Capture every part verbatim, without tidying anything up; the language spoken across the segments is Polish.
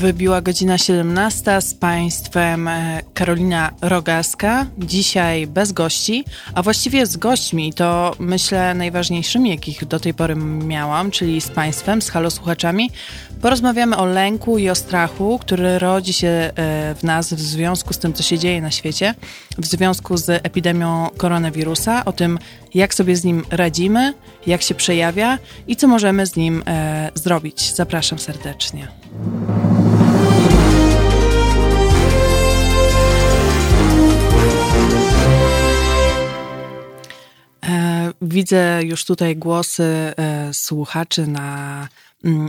Wybiła godzina siedemnasta, z Państwem Karolina Rogaska. Dzisiaj bez gości, a właściwie z gośćmi, to myślę najważniejszymi, jakich do tej pory miałam, czyli z Państwem, z Halo Słuchaczami. Porozmawiamy o lęku i o strachu, który rodzi się w nas w związku z tym, co się dzieje na świecie, w związku z epidemią koronawirusa, o tym, jak sobie z nim radzimy, jak się przejawia i co możemy z nim e, zrobić. Zapraszam serdecznie. E, widzę już tutaj głosy e, słuchaczy na...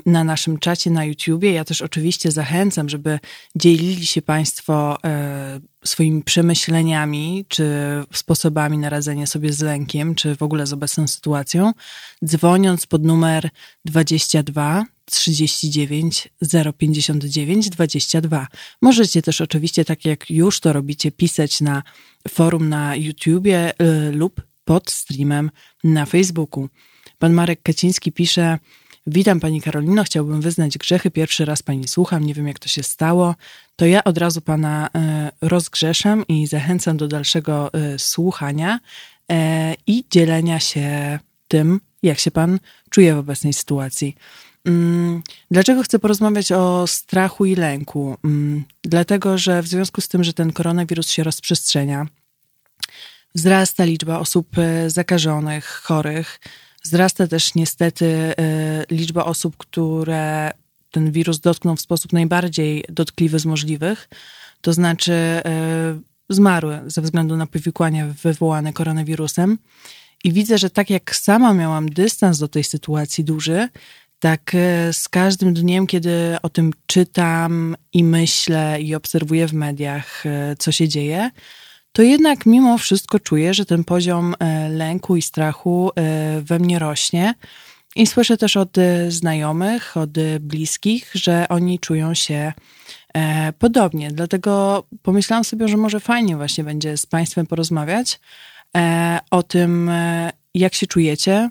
na naszym czacie na YouTubie. Ja też oczywiście zachęcam, żeby dzielili się Państwo e, swoimi przemyśleniami, czy sposobami na radzenie sobie z lękiem, czy w ogóle z obecną sytuacją, dzwoniąc pod numer dwadzieścia dwa trzydzieści dziewięć zero pięćdziesiąt dziewięć dwadzieścia dwa. Możecie też oczywiście, tak jak już to robicie, pisać na forum na YouTubie y, lub pod streamem na Facebooku. Pan Marek Kaciński pisze: witam Pani Karolino, chciałbym wyznać grzechy. Pierwszy raz Pani słucham, nie wiem jak to się stało. To ja od razu Pana rozgrzeszam i zachęcam do dalszego słuchania i dzielenia się tym, jak się Pan czuje w obecnej sytuacji. Dlaczego chcę porozmawiać o strachu i lęku? Dlatego, że w związku z tym, że ten koronawirus się rozprzestrzenia, wzrasta liczba osób zakażonych, chorych. Wzrasta też niestety liczba osób, które ten wirus dotknął w sposób najbardziej dotkliwy z możliwych, to znaczy zmarły ze względu na powikłania wywołane koronawirusem. I widzę, że tak jak sama miałam dystans do tej sytuacji duży, tak z każdym dniem, kiedy o tym czytam i myślę i obserwuję w mediach, co się dzieje, to jednak mimo wszystko czuję, że ten poziom lęku i strachu we mnie rośnie. I słyszę też od znajomych, od bliskich, że oni czują się podobnie. Dlatego pomyślałam sobie, że może fajnie właśnie będzie z Państwem porozmawiać o tym, jak się czujecie,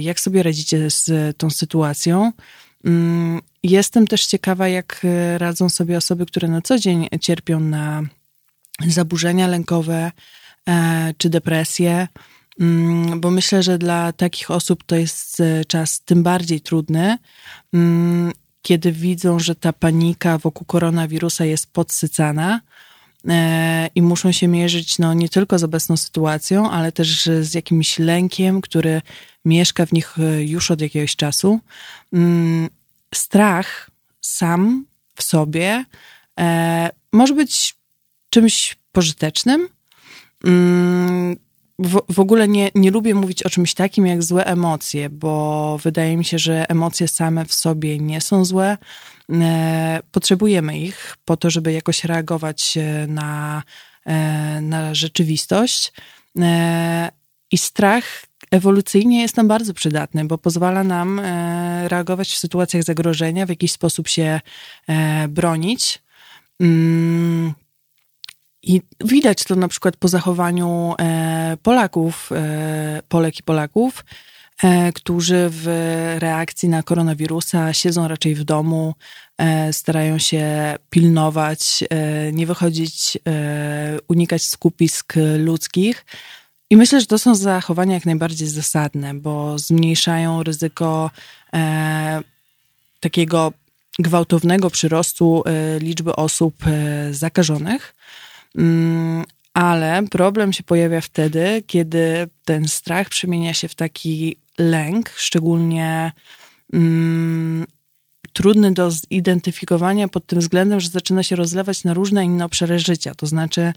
jak sobie radzicie z tą sytuacją. Jestem też ciekawa, jak radzą sobie osoby, które na co dzień cierpią na zaburzenia lękowe czy depresje, bo myślę, że dla takich osób to jest czas tym bardziej trudny, kiedy widzą, że ta panika wokół koronawirusa jest podsycana i muszą się mierzyć no, nie tylko z obecną sytuacją, ale też z jakimś lękiem, który mieszka w nich już od jakiegoś czasu. Strach sam w sobie może być czymś pożytecznym. W, w ogóle nie, nie lubię mówić o czymś takim jak złe emocje, bo wydaje mi się, że emocje same w sobie nie są złe. Potrzebujemy ich po to, żeby jakoś reagować na, na rzeczywistość. I strach ewolucyjnie jest nam bardzo przydatny, bo pozwala nam reagować w sytuacjach zagrożenia, w jakiś sposób się bronić. I widać to na przykład po zachowaniu Polaków, Polek i Polaków, którzy w reakcji na koronawirusa siedzą raczej w domu, starają się pilnować, nie wychodzić, unikać skupisk ludzkich. I myślę, że to są zachowania jak najbardziej zasadne, bo zmniejszają ryzyko takiego gwałtownego przyrostu liczby osób zakażonych. Ale problem się pojawia wtedy, kiedy ten strach przemienia się w taki lęk, szczególnie mm, trudny do zidentyfikowania pod tym względem, że zaczyna się rozlewać na różne inne obszary życia. To znaczy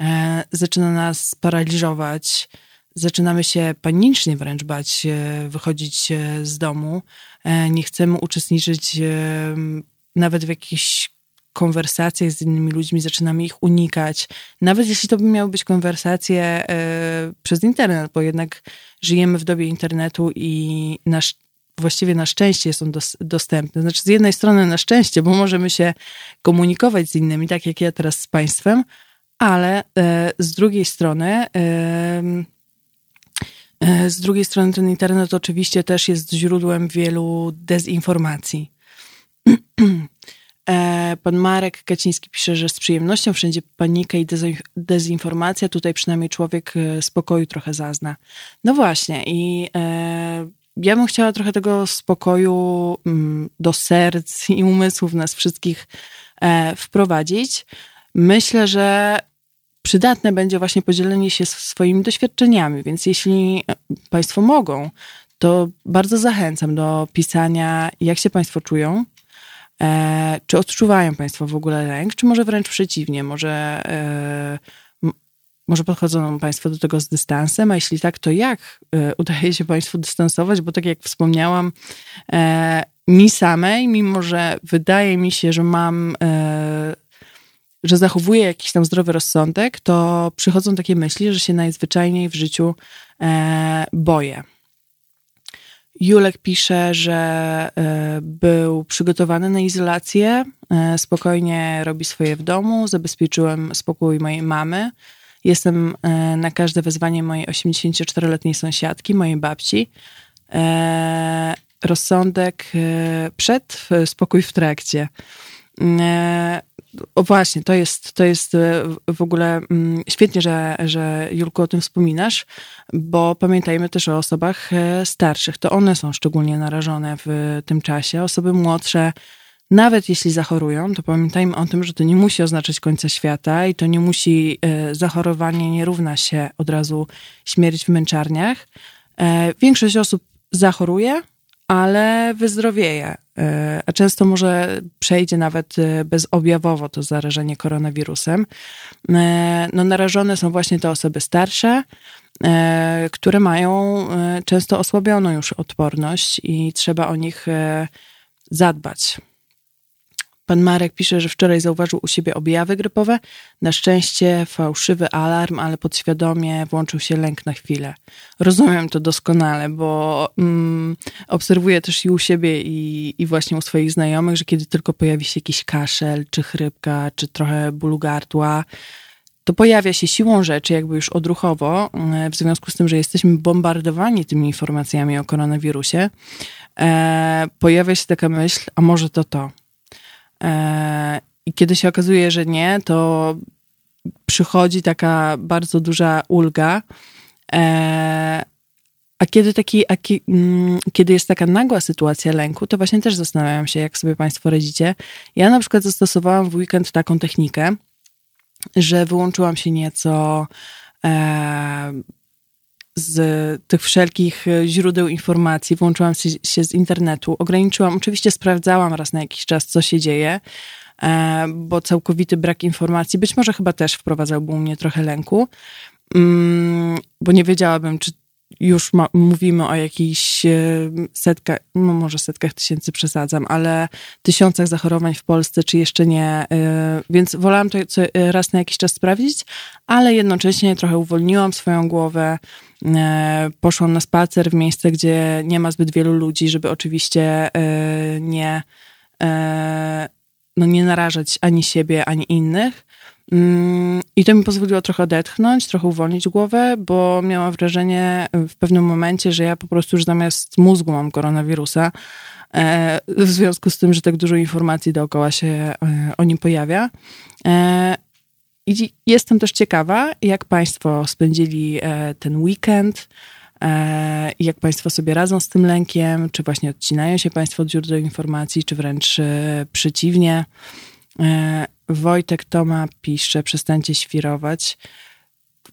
e, zaczyna nas paraliżować, zaczynamy się panicznie wręcz bać, e, wychodzić e, z domu, e, nie chcemy uczestniczyć e, nawet w jakichś konwersacjach z innymi ludźmi, zaczynamy ich unikać. Nawet jeśli to by miały być konwersacje yy, przez internet, bo jednak żyjemy w dobie internetu i na, właściwie na szczęście są dos, dostępne. Znaczy z jednej strony na szczęście, bo możemy się komunikować z innymi, tak jak ja teraz z Państwem, ale yy, z drugiej strony yy, yy, z drugiej strony ten internet oczywiście też jest źródłem wielu dezinformacji. Pan Marek Kaciński pisze, że z przyjemnością, wszędzie panika i dezinformacja, tutaj przynajmniej człowiek spokoju trochę zazna. No właśnie i ja bym chciała trochę tego spokoju do serc i umysłów nas wszystkich wprowadzić. Myślę, że przydatne będzie właśnie podzielenie się swoimi doświadczeniami, więc jeśli Państwo mogą, to bardzo zachęcam do pisania, jak się Państwo czują, e, czy odczuwają Państwo w ogóle lęk, czy może wręcz przeciwnie, może, e, m- może podchodzą Państwo do tego z dystansem, a jeśli tak, to jak e, udaje się Państwu dystansować, bo tak jak wspomniałam, e, mi samej, mimo że wydaje mi się, że mam... E, że zachowuje jakiś tam zdrowy rozsądek, to przychodzą takie myśli, że się najzwyczajniej w życiu e, boję. Julek pisze, że e, był przygotowany na izolację, e, spokojnie robi swoje w domu, zabezpieczyłem spokój mojej mamy, jestem e, na każde wezwanie mojej osiemdziesięcioczteroletniej sąsiadki, mojej babci. E, rozsądek e, przed, spokój w trakcie. E, O właśnie, to jest, to jest w ogóle świetnie, że, że Julku o tym wspominasz, bo pamiętajmy też o osobach starszych. To one są szczególnie narażone w tym czasie. Osoby młodsze, nawet jeśli zachorują, to pamiętajmy o tym, że to nie musi oznaczać końca świata i to nie musi, zachorowanie nie równa się od razu śmierć w męczarniach. Większość osób zachoruje, ale wyzdrowieje, a często może przejdzie nawet bezobjawowo to zarażenie koronawirusem. No, narażone są właśnie te osoby starsze, które mają często osłabioną już odporność i trzeba o nich zadbać. Pan Marek pisze, że wczoraj zauważył u siebie objawy grypowe. Na szczęście fałszywy alarm, ale podświadomie włączył się lęk na chwilę. Rozumiem to doskonale, bo mm, obserwuję też i u siebie i, i właśnie u swoich znajomych, że kiedy tylko pojawi się jakiś kaszel, czy chrypka, czy trochę bólu gardła, to pojawia się siłą rzeczy jakby już odruchowo, w związku z tym, że jesteśmy bombardowani tymi informacjami o koronawirusie, e, pojawia się taka myśl, a może to to. I kiedy się okazuje, że nie, to przychodzi taka bardzo duża ulga. A kiedy, taki, a ki, kiedy jest taka nagła sytuacja lęku, to właśnie też zastanawiam się, jak sobie Państwo radzicie. Ja na przykład zastosowałam w weekend taką technikę, że wyłączyłam się nieco z tych wszelkich źródeł informacji, włączyłam się z internetu, ograniczyłam, oczywiście sprawdzałam raz na jakiś czas, co się dzieje, bo całkowity brak informacji, być może chyba też wprowadzałby u mnie trochę lęku, bo nie wiedziałabym, czy już ma, mówimy o jakichś setkach, no może setkach tysięcy przesadzam, ale tysiącach zachorowań w Polsce, czy jeszcze nie, więc wolałam to raz na jakiś czas sprawdzić, ale jednocześnie trochę uwolniłam swoją głowę, poszłam na spacer w miejsce, gdzie nie ma zbyt wielu ludzi, żeby oczywiście nie, no nie narażać ani siebie, ani innych. I to mi pozwoliło trochę odetchnąć, trochę uwolnić głowę, bo miałam wrażenie w pewnym momencie, że ja po prostu już zamiast mózgu mam koronawirusa, w związku z tym, że tak dużo informacji dookoła się o nim pojawia. I jestem też ciekawa, jak Państwo spędzili ten weekend, jak Państwo sobie radzą z tym lękiem, czy właśnie odcinają się Państwo od źródeł informacji, czy wręcz przeciwnie. Wojtek Toma pisze, przestańcie świrować.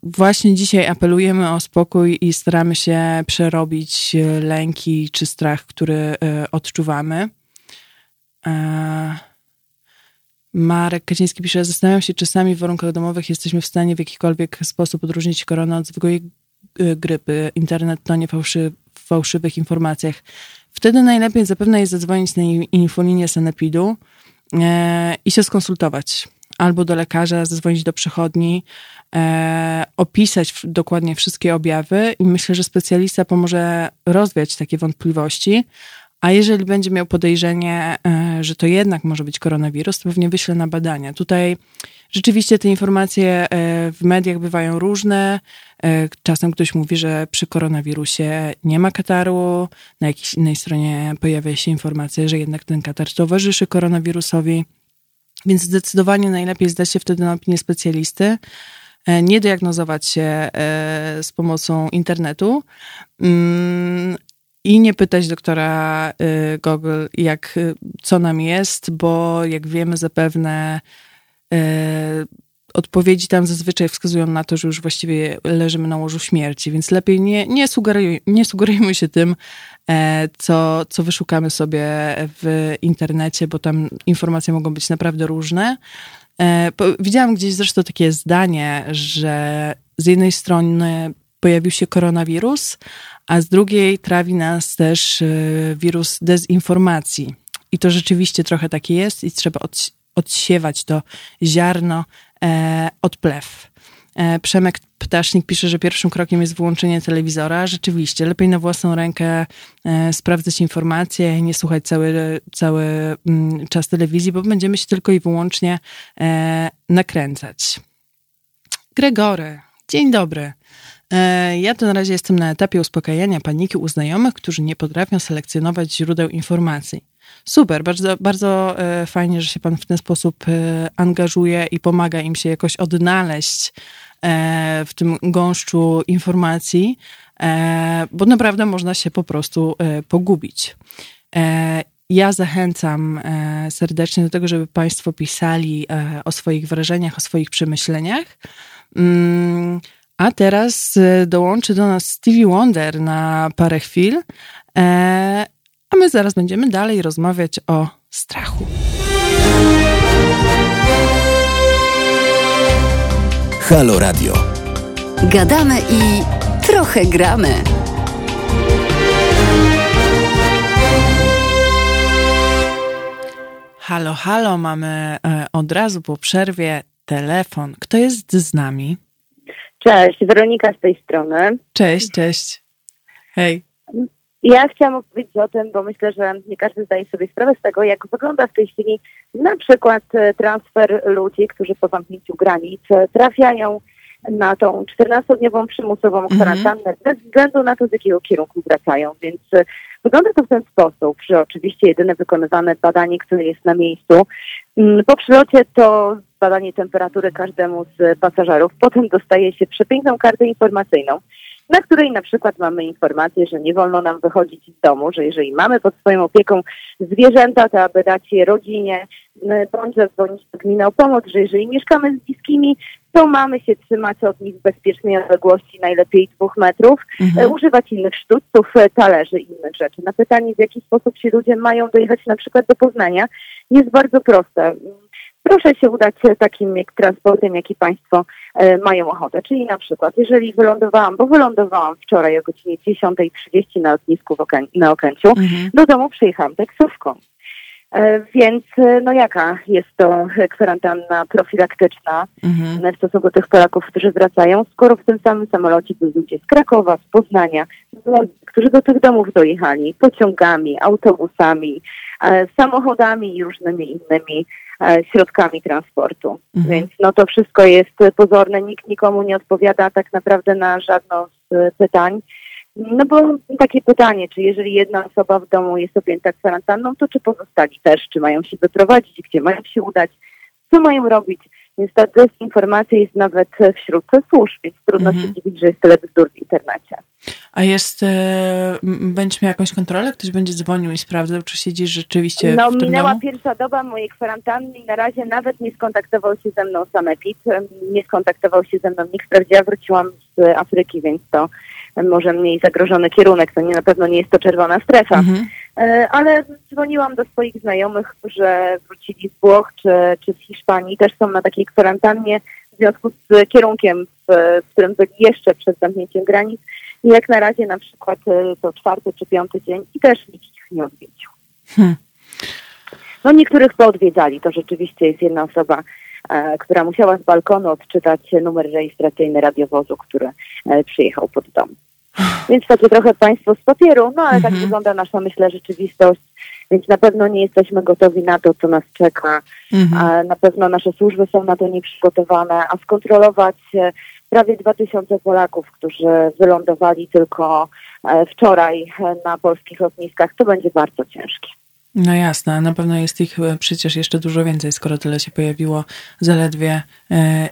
Właśnie dzisiaj apelujemy o spokój i staramy się przerobić lęki czy strach, który odczuwamy. Marek Kaciński pisze, zastanawiam się, czy sami w warunkach domowych jesteśmy w stanie w jakikolwiek sposób odróżnić koronę od zwykłej grypy. Internet to nie fałszy, w fałszywych informacjach. Wtedy najlepiej zapewne jest zadzwonić na infolinię Sanepidu i się skonsultować. Albo do lekarza, zadzwonić do przychodni, opisać dokładnie wszystkie objawy i myślę, że specjalista pomoże rozwiać takie wątpliwości. A jeżeli będzie miał podejrzenie, że to jednak może być koronawirus, to pewnie wyśle na badania. Tutaj rzeczywiście te informacje w mediach bywają różne. Czasem ktoś mówi, że przy koronawirusie nie ma kataru. Na jakiejś innej stronie pojawia się informacja, że jednak ten katar towarzyszy koronawirusowi. Więc zdecydowanie najlepiej zdać się wtedy na opinię specjalisty, nie diagnozować się z pomocą internetu i nie pytać doktora Google, jak, co nam jest, bo jak wiemy zapewne odpowiedzi tam zazwyczaj wskazują na to, że już właściwie leżymy na łożu śmierci, więc lepiej nie, nie, sugeruj, nie sugerujmy się tym, co, co wyszukamy sobie w internecie, bo tam informacje mogą być naprawdę różne. Widziałam gdzieś zresztą takie zdanie, że z jednej strony pojawił się koronawirus, a z drugiej trawi nas też wirus dezinformacji. I to rzeczywiście trochę takie jest i trzeba od, odsiewać to ziarno od plew. Przemek Ptasznik pisze, że pierwszym krokiem jest wyłączenie telewizora. Rzeczywiście, lepiej na własną rękę sprawdzać informacje, nie słuchać cały, cały czas telewizji, bo będziemy się tylko i wyłącznie nakręcać. Gregory, dzień dobry. Ja to na razie jestem na etapie uspokajania paniki u znajomych, którzy nie potrafią selekcjonować źródeł informacji. Super, bardzo, bardzo fajnie, że się pan w ten sposób angażuje i pomaga im się jakoś odnaleźć w tym gąszczu informacji, bo naprawdę można się po prostu pogubić. Ja zachęcam serdecznie do tego, żeby państwo pisali o swoich wrażeniach, o swoich przemyśleniach. A teraz dołączy do nas Stevie Wonder na parę chwil, a my zaraz będziemy dalej rozmawiać o strachu. Halo Radio. Gadamy i trochę gramy. Halo, halo, mamy od razu po przerwie telefon. Kto jest z nami? Cześć, Weronika z tej strony. Cześć, cześć. Hej. Ja chciałam opowiedzieć o tym, bo myślę, że nie każdy zdaje sobie sprawę z tego, jak wygląda w tej chwili na przykład transfer ludzi, którzy po zamknięciu granic trafiają na tą czternastodniową przymusową kwarantannę, mm-hmm. bez względu na to, z jakiego kierunku wracają. Więc wygląda to w ten sposób, że oczywiście jedyne wykonywane badanie, które jest na miejscu, po przylocie to badanie temperatury każdemu z pasażerów. Potem dostaje się przepiękną kartę informacyjną, na której na przykład mamy informację, że nie wolno nam wychodzić z domu, że jeżeli mamy pod swoją opieką zwierzęta, to aby dać je rodzinie, bądź zadzwonić do gminy o pomoc, że jeżeli mieszkamy z bliskimi, to mamy się trzymać od nich w bezpiecznej odległości, najlepiej dwóch metrów, mhm. używać innych sztućców, talerzy i innych rzeczy. Na pytanie, w jaki sposób ci ludzie mają dojechać na przykład do Poznania, jest bardzo proste. Proszę się udać takim jak transportem, jaki państwo e, mają ochotę. Czyli na przykład, jeżeli wylądowałam, bo wylądowałam wczoraj o godzinie dziesiąta trzydzieści na lotnisku w Okęciu, na Okęciu, mhm. do domu przyjechałam taksówką. E, więc no jaka jest to kwarantanna profilaktyczna mhm. w stosunku do tych Polaków, którzy wracają, skoro w tym samym samolocie byli ludzie z Krakowa, z Poznania, którzy do tych domów dojechali pociągami, autobusami, e, samochodami i różnymi innymi środkami transportu. Mhm. Więc no to wszystko jest pozorne, nikt nikomu nie odpowiada tak naprawdę na żadno z pytań. No bo takie pytanie, czy jeżeli jedna osoba w domu jest objęta kwarantanną, to czy pozostali też, czy mają się wyprowadzić, gdzie mają się udać, co mają robić. Więc ta dezinformacja jest nawet wśród służb, więc trudno mhm. się dziwić, że jest tyle bzdur w internecie. A jest, e, będziesz miał jakąś kontrolę? Ktoś będzie dzwonił i sprawdzał, czy siedzisz rzeczywiście no, w tym minęła domu? Pierwsza doba mojej kwarantanny i na razie nawet nie skontaktował się ze mną Sanepid, nie skontaktował się ze mną nikt. Wprawdzie ja wróciłam z Afryki, więc to może mniej zagrożony kierunek, to nie, na pewno nie jest to czerwona strefa. Mhm. E, ale dzwoniłam do swoich znajomych, którzy wrócili z Włoch czy, czy z Hiszpanii, też są na takiej kwarantannie w związku z kierunkiem, w, w którym byli jeszcze przed zamknięciem granic. I jak na razie na przykład to czwarty czy piąty dzień i też nikt ich nie odwiedził. Hmm. No niektórych poodwiedzali, to rzeczywiście jest jedna osoba, e, która musiała z balkonu odczytać numer rejestracyjny radiowozu, który e, przyjechał pod dom. Więc takie trochę państwo z papieru, no ale mhm. tak wygląda nasza, myślę, rzeczywistość. Więc na pewno nie jesteśmy gotowi na to, co nas czeka. Mhm. E, na pewno nasze służby są na to nieprzygotowane, a skontrolować e, prawie dwa tysiące Polaków, którzy wylądowali tylko wczoraj na polskich lotniskach, to będzie bardzo ciężkie. No jasne, na pewno jest ich przecież jeszcze dużo więcej, skoro tyle się pojawiło zaledwie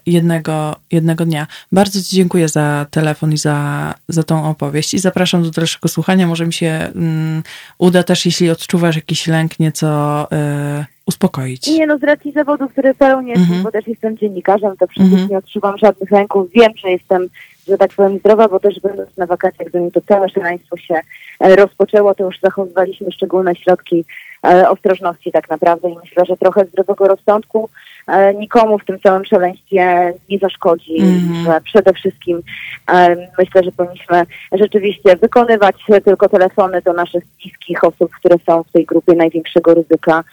jednego, jednego dnia. Bardzo Ci dziękuję za telefon i za, za tą opowieść i zapraszam do dalszego słuchania. Może mi się um, uda też, jeśli odczuwasz jakiś lęk, nieco y, uspokoić. Nie no, z racji zawodu, który pełnię, mm-hmm. bo też jestem dziennikarzem, to przecież mm-hmm. nie odczuwam żadnych lęków. Wiem, że jestem, że tak powiem, zdrowa, bo też będąc na wakacjach, zanim to całe szaleństwo się rozpoczęło, to już zachowywaliśmy szczególne środki ostrożności tak naprawdę i myślę, że trochę zdrowego rozsądku e, nikomu w tym całym szaleństwie nie zaszkodzi. Mm-hmm. Przede wszystkim e, myślę, że powinniśmy rzeczywiście wykonywać tylko telefony do naszych bliskich osób, które są w tej grupie największego ryzyka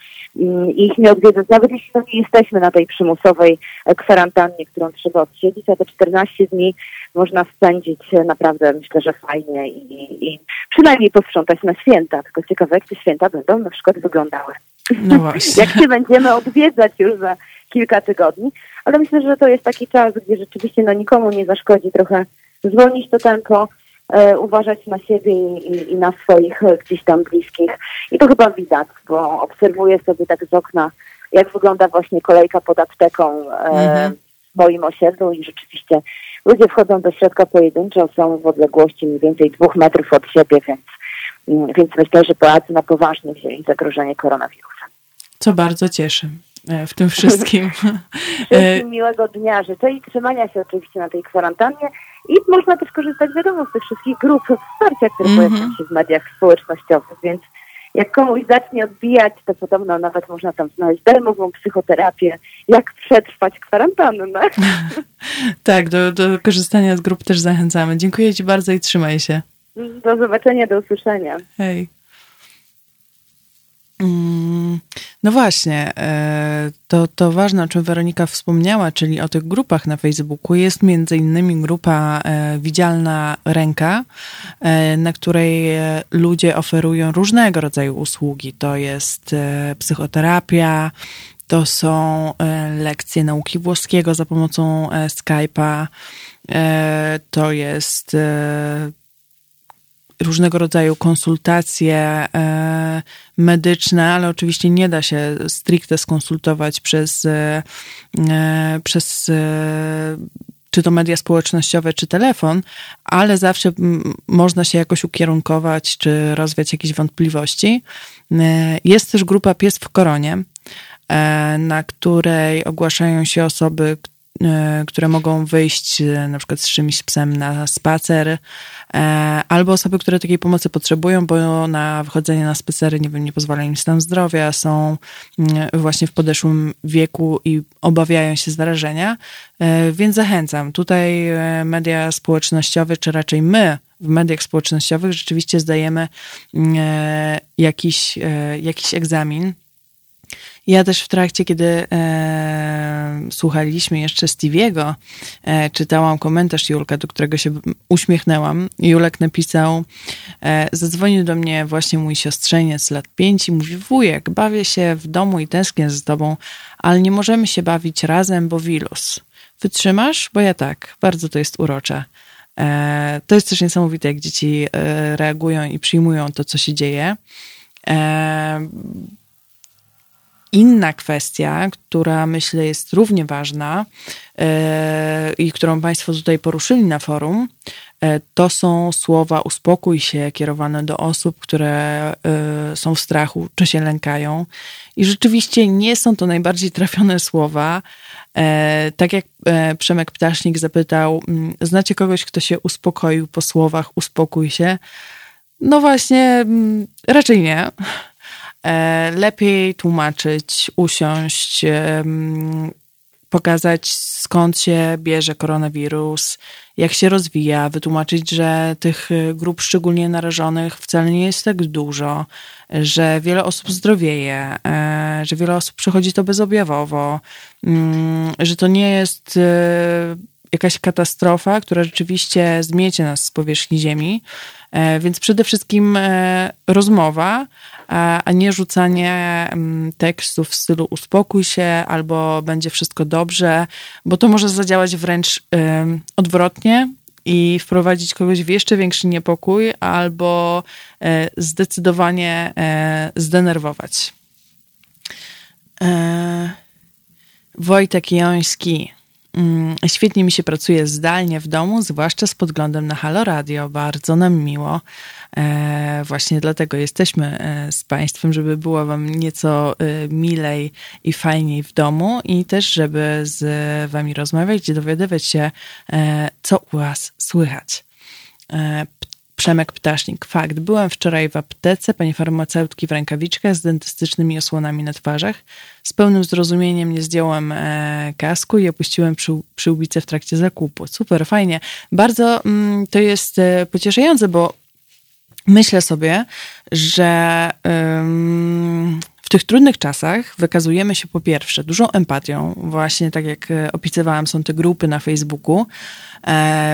i ich nie odwiedzać, nawet jeśli no nie jesteśmy na tej przymusowej kwarantannie, którą trzeba odsiedzieć, a te czternaście dni można spędzić naprawdę, myślę, że fajnie i, i przynajmniej posprzątać na święta. Tylko ciekawe, jak te święta będą na przykład wyglądały. No właśnie. Jak się będziemy odwiedzać już za kilka tygodni. Ale myślę, że to jest taki czas, gdzie rzeczywiście no, nikomu nie zaszkodzi trochę zwolnić to tempo, e, uważać na siebie i, i, i na swoich gdzieś tam bliskich. I to chyba widać, bo obserwuję sobie tak z okna, jak wygląda właśnie kolejka pod apteką e, mhm. w moim osiedlu i rzeczywiście ludzie wchodzą do środka pojedynczo, są w odległości mniej więcej dwóch metrów od siebie, więc, więc myślę, że Polacy na poważnie wzięli zagrożenie koronawirusem. Co bardzo cieszy w tym wszystkim. Wszystkim miłego dnia życzę i trzymania się oczywiście na tej kwarantannie i można też korzystać, wiadomo, z tych wszystkich grup wsparcia, które mm-hmm. pojawiają się w mediach społecznościowych, więc jak komuś zacznie odbijać, to podobno nawet można tam znaleźć darmową psychoterapię, jak przetrwać kwarantannę. Tak, do, do korzystania z grup też zachęcamy. Dziękuję Ci bardzo i trzymaj się. Do zobaczenia, do usłyszenia. Hej. Mm, no właśnie, to, to ważne, o czym Weronika wspomniała, czyli o tych grupach na Facebooku. Jest między innymi grupa Widzialna Ręka, na której ludzie oferują różnego rodzaju usługi. To jest psychoterapia, to są lekcje nauki włoskiego za pomocą Skype'a, to jest różnego rodzaju konsultacje medyczne, ale oczywiście nie da się stricte skonsultować przez, przez czy to media społecznościowe, czy telefon, ale zawsze można się jakoś ukierunkować, czy rozwiać jakieś wątpliwości. Jest też grupa Pies w Koronie, na której ogłaszają się osoby, które mogą wyjść na przykład z czymś psem na spacer, albo osoby, które takiej pomocy potrzebują, bo na wychodzenie na spacery, nie wiem, nie pozwala im stan zdrowia, są właśnie w podeszłym wieku i obawiają się zarażenia, więc zachęcam. Tutaj media społecznościowe, czy raczej my w mediach społecznościowych rzeczywiście zdajemy jakiś, jakiś egzamin. Ja też w trakcie, kiedy e, słuchaliśmy jeszcze Stevie'ego, e, czytałam komentarz Julka, do którego się uśmiechnęłam. Julek napisał, e, zadzwonił do mnie właśnie mój siostrzeniec lat pięć i mówi, wujek, bawię się w domu i tęsknię z tobą, ale nie możemy się bawić razem, bo wirus. Wytrzymasz? Bo ja tak. Bardzo to jest urocze. E, to jest też niesamowite, jak dzieci e, reagują i przyjmują to, co się dzieje. E, Inna kwestia, która myślę jest równie ważna yy, i którą Państwo tutaj poruszyli na forum, yy, to są słowa uspokój się kierowane do osób, które yy, są w strachu czy się lękają. I rzeczywiście nie są to najbardziej trafione słowa. Yy, tak jak yy, Przemek Ptasznik zapytał, yy, znacie kogoś, kto się uspokoił po słowach uspokój się? No właśnie, yy, raczej nie. Lepiej tłumaczyć, usiąść, pokazać skąd się bierze koronawirus, jak się rozwija, wytłumaczyć, że tych grup szczególnie narażonych wcale nie jest tak dużo, że wiele osób zdrowieje, że wiele osób przechodzi to bezobjawowo, że to nie jest jakaś katastrofa, która rzeczywiście zmiecie nas z powierzchni ziemi. Więc przede wszystkim rozmowa, a nie rzucanie tekstów w stylu uspokój się albo będzie wszystko dobrze, bo to może zadziałać wręcz odwrotnie i wprowadzić kogoś w jeszcze większy niepokój albo zdecydowanie zdenerwować. Wojtek Joński. Świetnie mi się pracuje zdalnie w domu, zwłaszcza z podglądem na Halo Radio. Bardzo nam miło. Właśnie dlatego jesteśmy z Państwem, żeby było Wam nieco milej i fajniej w domu i też, żeby z Wami rozmawiać i dowiadywać się, co u Was słychać. Przemek Ptasznik. Fakt. Byłem wczoraj w aptece, pani farmaceutki w rękawiczkach z dentystycznymi osłonami na twarzach. Z pełnym zrozumieniem nie zdjąłem e, kasku i opuściłem przy, przyłbicę w trakcie zakupu. Super, fajnie. Bardzo mm, to jest e, pocieszające, bo myślę sobie, że ym, w tych trudnych czasach wykazujemy się po pierwsze dużą empatią. Właśnie tak jak opisywałam, są te grupy na Facebooku,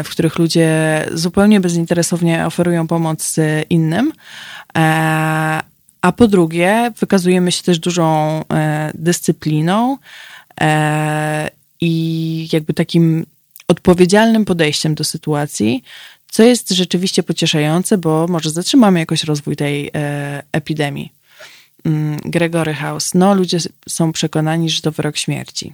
w których ludzie zupełnie bezinteresownie oferują pomoc innym. A po drugie, wykazujemy się też dużą dyscypliną i jakby takim odpowiedzialnym podejściem do sytuacji, co jest rzeczywiście pocieszające, bo może zatrzymamy jakoś rozwój tej epidemii. Gregory House. No, ludzie są przekonani, że to wyrok śmierci.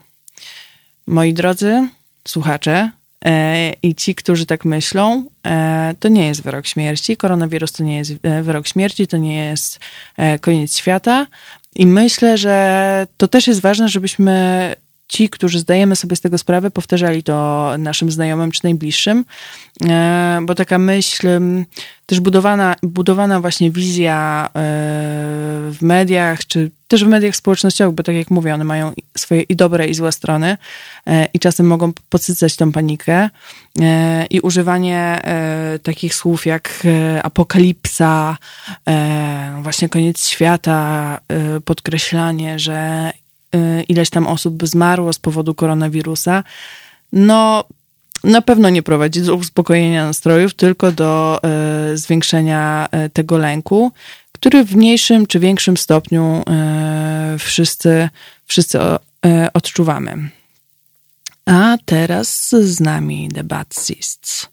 Moi drodzy słuchacze e, i ci, którzy tak myślą, e, to nie jest wyrok śmierci. Koronawirus to nie jest wyrok śmierci, to nie jest e, koniec świata. I myślę, że to też jest ważne, żebyśmy ci, którzy zdajemy sobie z tego sprawę, powtarzali to naszym znajomym czy najbliższym, e, bo taka myśl, też budowana, budowana właśnie wizja e, w mediach, czy też w mediach społecznościowych, bo tak jak mówię, one mają swoje i dobre, i złe strony e, i czasem mogą podsycać tą panikę e, i używanie e, takich słów jak e, apokalipsa, e, właśnie koniec świata, e, podkreślanie, że ileś tam osób zmarło z powodu koronawirusa, no na pewno nie prowadzi do uspokojenia nastrojów, tylko do y, zwiększenia y, tego lęku, który w mniejszym czy większym stopniu y, wszyscy, wszyscy o, y, odczuwamy. A teraz z nami The Bad Seeds.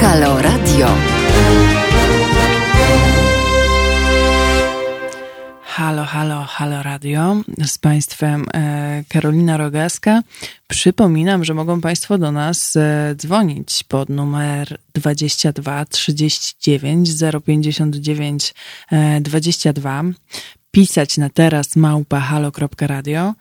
Halo Radio. Halo, halo, halo radio. Z Państwem e, Karolina Rogaska. Przypominam, że mogą Państwo do nas e, dzwonić pod numer dwadzieścia dwa trzydzieści dziewięć zero pięćdziesiąt dziewięć e, dwadzieścia dwa. Pisać na teraz małpa halo kropka radio,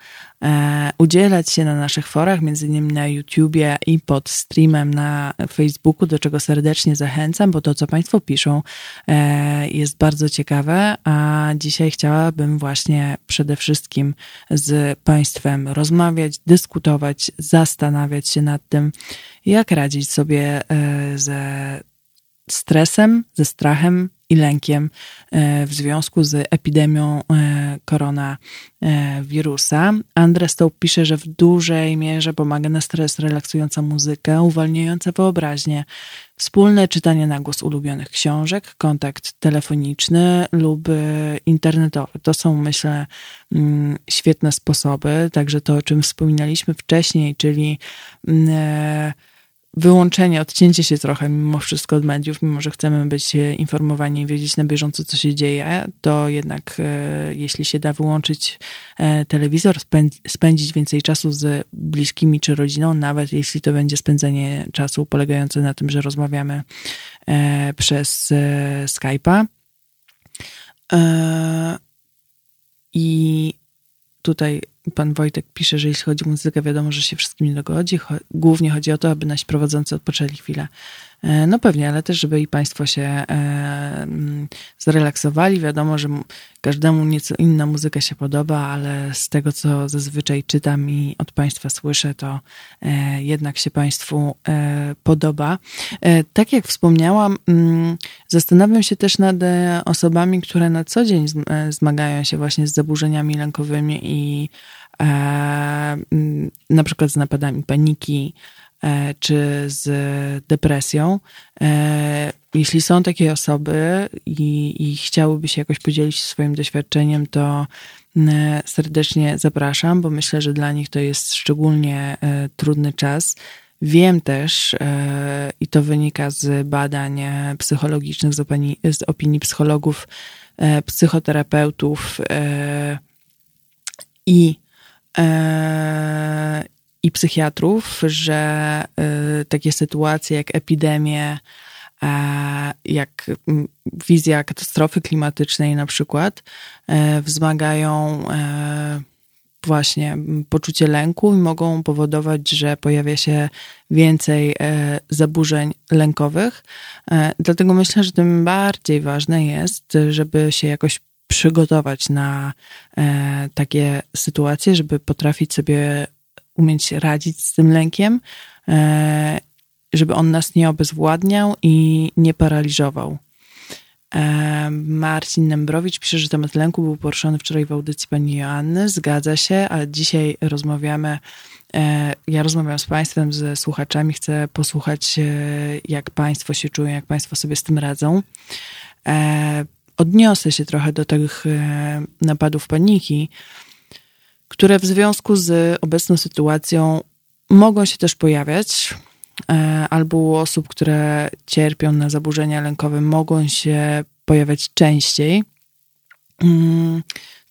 e, udzielać się na naszych forach, między innymi na YouTubie i pod streamem na Facebooku, do czego serdecznie zachęcam, bo to, co Państwo piszą, e, jest bardzo ciekawe, a dzisiaj chciałabym właśnie przede wszystkim z Państwem rozmawiać, dyskutować, zastanawiać się nad tym, jak radzić sobie e, ze stresem, ze strachem i lękiem w związku z epidemią koronawirusa. Andres Toł pisze, że w dużej mierze pomaga na stres relaksująca muzyka, uwalniająca wyobraźnię, wspólne czytanie na głos ulubionych książek, kontakt telefoniczny lub internetowy. To są, myślę, świetne sposoby. Także to, o czym wspominaliśmy wcześniej, czyli wyłączenie, odcięcie się trochę mimo wszystko od mediów, mimo że chcemy być informowani i wiedzieć na bieżąco, co się dzieje, to jednak e, jeśli się da wyłączyć e, telewizor, spęd- spędzić więcej czasu z bliskimi czy rodziną, nawet jeśli to będzie spędzenie czasu polegające na tym, że rozmawiamy e, przez e, Skype'a. E, I tutaj Pan Wojtek pisze, że jeśli chodzi o muzykę, wiadomo, że się wszystkim nie dogodzi. Głównie chodzi o to, aby nasi prowadzący odpoczęli chwilę. No pewnie, ale też, żeby i Państwo się zrelaksowali. Wiadomo, że każdemu nieco inna muzyka się podoba, ale z tego, co zazwyczaj czytam i od Państwa słyszę, to jednak się Państwu podoba. Tak jak wspomniałam, zastanawiam się też nad osobami, które na co dzień zmagają się właśnie z zaburzeniami lękowymi i na przykład z napadami paniki, czy z depresją. Jeśli są takie osoby i, i chciałyby się jakoś podzielić swoim doświadczeniem, to serdecznie zapraszam, bo myślę, że dla nich to jest szczególnie trudny czas. Wiem też, i to wynika z badań psychologicznych, z opinii, z opinii psychologów, psychoterapeutów i i psychiatrów, że takie sytuacje jak epidemie, jak wizja katastrofy klimatycznej na przykład, wzmagają właśnie poczucie lęku i mogą powodować, że pojawia się więcej zaburzeń lękowych. Dlatego myślę, że tym bardziej ważne jest, żeby się jakoś przygotować na takie sytuacje, żeby potrafić sobie umieć radzić z tym lękiem, żeby on nas nie obezwładniał i nie paraliżował. Marcin Nembrowicz pisze, że temat lęku był poruszony wczoraj w audycji pani Joanny. Zgadza się, a dzisiaj rozmawiamy, ja rozmawiam z państwem, ze słuchaczami, chcę posłuchać, jak państwo się czują, jak państwo sobie z tym radzą. Odniosę się trochę do tych napadów paniki, które w związku z obecną sytuacją mogą się też pojawiać, albo u osób, które cierpią na zaburzenia lękowe, mogą się pojawiać częściej.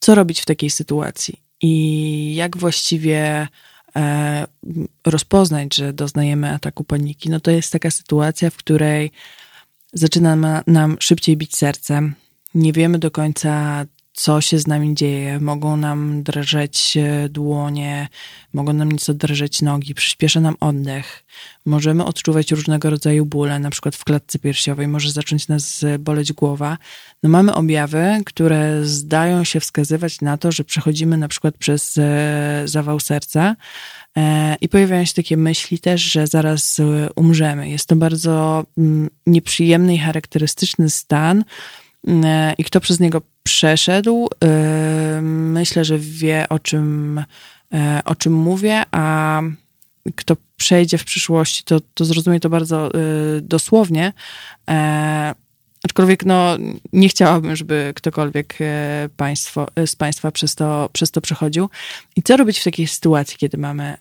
Co robić w takiej sytuacji? I jak właściwie rozpoznać, że doznajemy ataku paniki? No to jest taka sytuacja, w której zaczyna nam szybciej bić serce. Nie wiemy do końca, co się z nami dzieje. Mogą nam drżeć dłonie, mogą nam nieco drżeć nogi, przyspiesza nam oddech. Możemy odczuwać różnego rodzaju bóle, na przykład w klatce piersiowej, może zacząć nas boleć głowa. No mamy objawy, które zdają się wskazywać na to, że przechodzimy na przykład przez zawał serca i pojawiają się takie myśli też, że zaraz umrzemy. Jest to bardzo nieprzyjemny i charakterystyczny stan, i kto przez niego przeszedł, myślę, że wie, o czym, o czym mówię, a kto przejdzie w przyszłości, to, to zrozumie to bardzo dosłownie. Aczkolwiek no, nie chciałabym, żeby ktokolwiek państwo, z Państwa przez to, przez to przechodził. I co robić w takiej sytuacji, kiedy mamy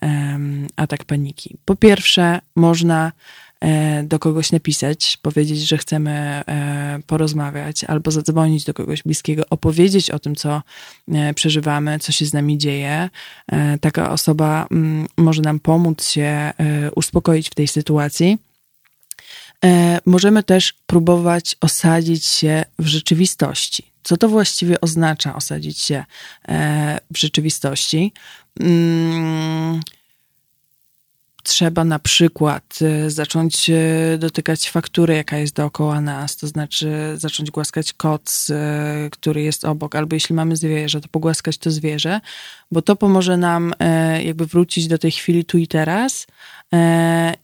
atak paniki? Po pierwsze, można do kogoś napisać, powiedzieć, że chcemy porozmawiać, albo zadzwonić do kogoś bliskiego, opowiedzieć o tym, co przeżywamy, co się z nami dzieje. Taka osoba może nam pomóc się uspokoić w tej sytuacji. Możemy też próbować osadzić się w rzeczywistości. Co to właściwie oznacza osadzić się w rzeczywistości? Trzeba na przykład zacząć dotykać faktury, jaka jest dookoła nas, to znaczy zacząć głaskać koc, który jest obok, albo jeśli mamy zwierzę, to pogłaskać to zwierzę, bo to pomoże nam jakby wrócić do tej chwili tu i teraz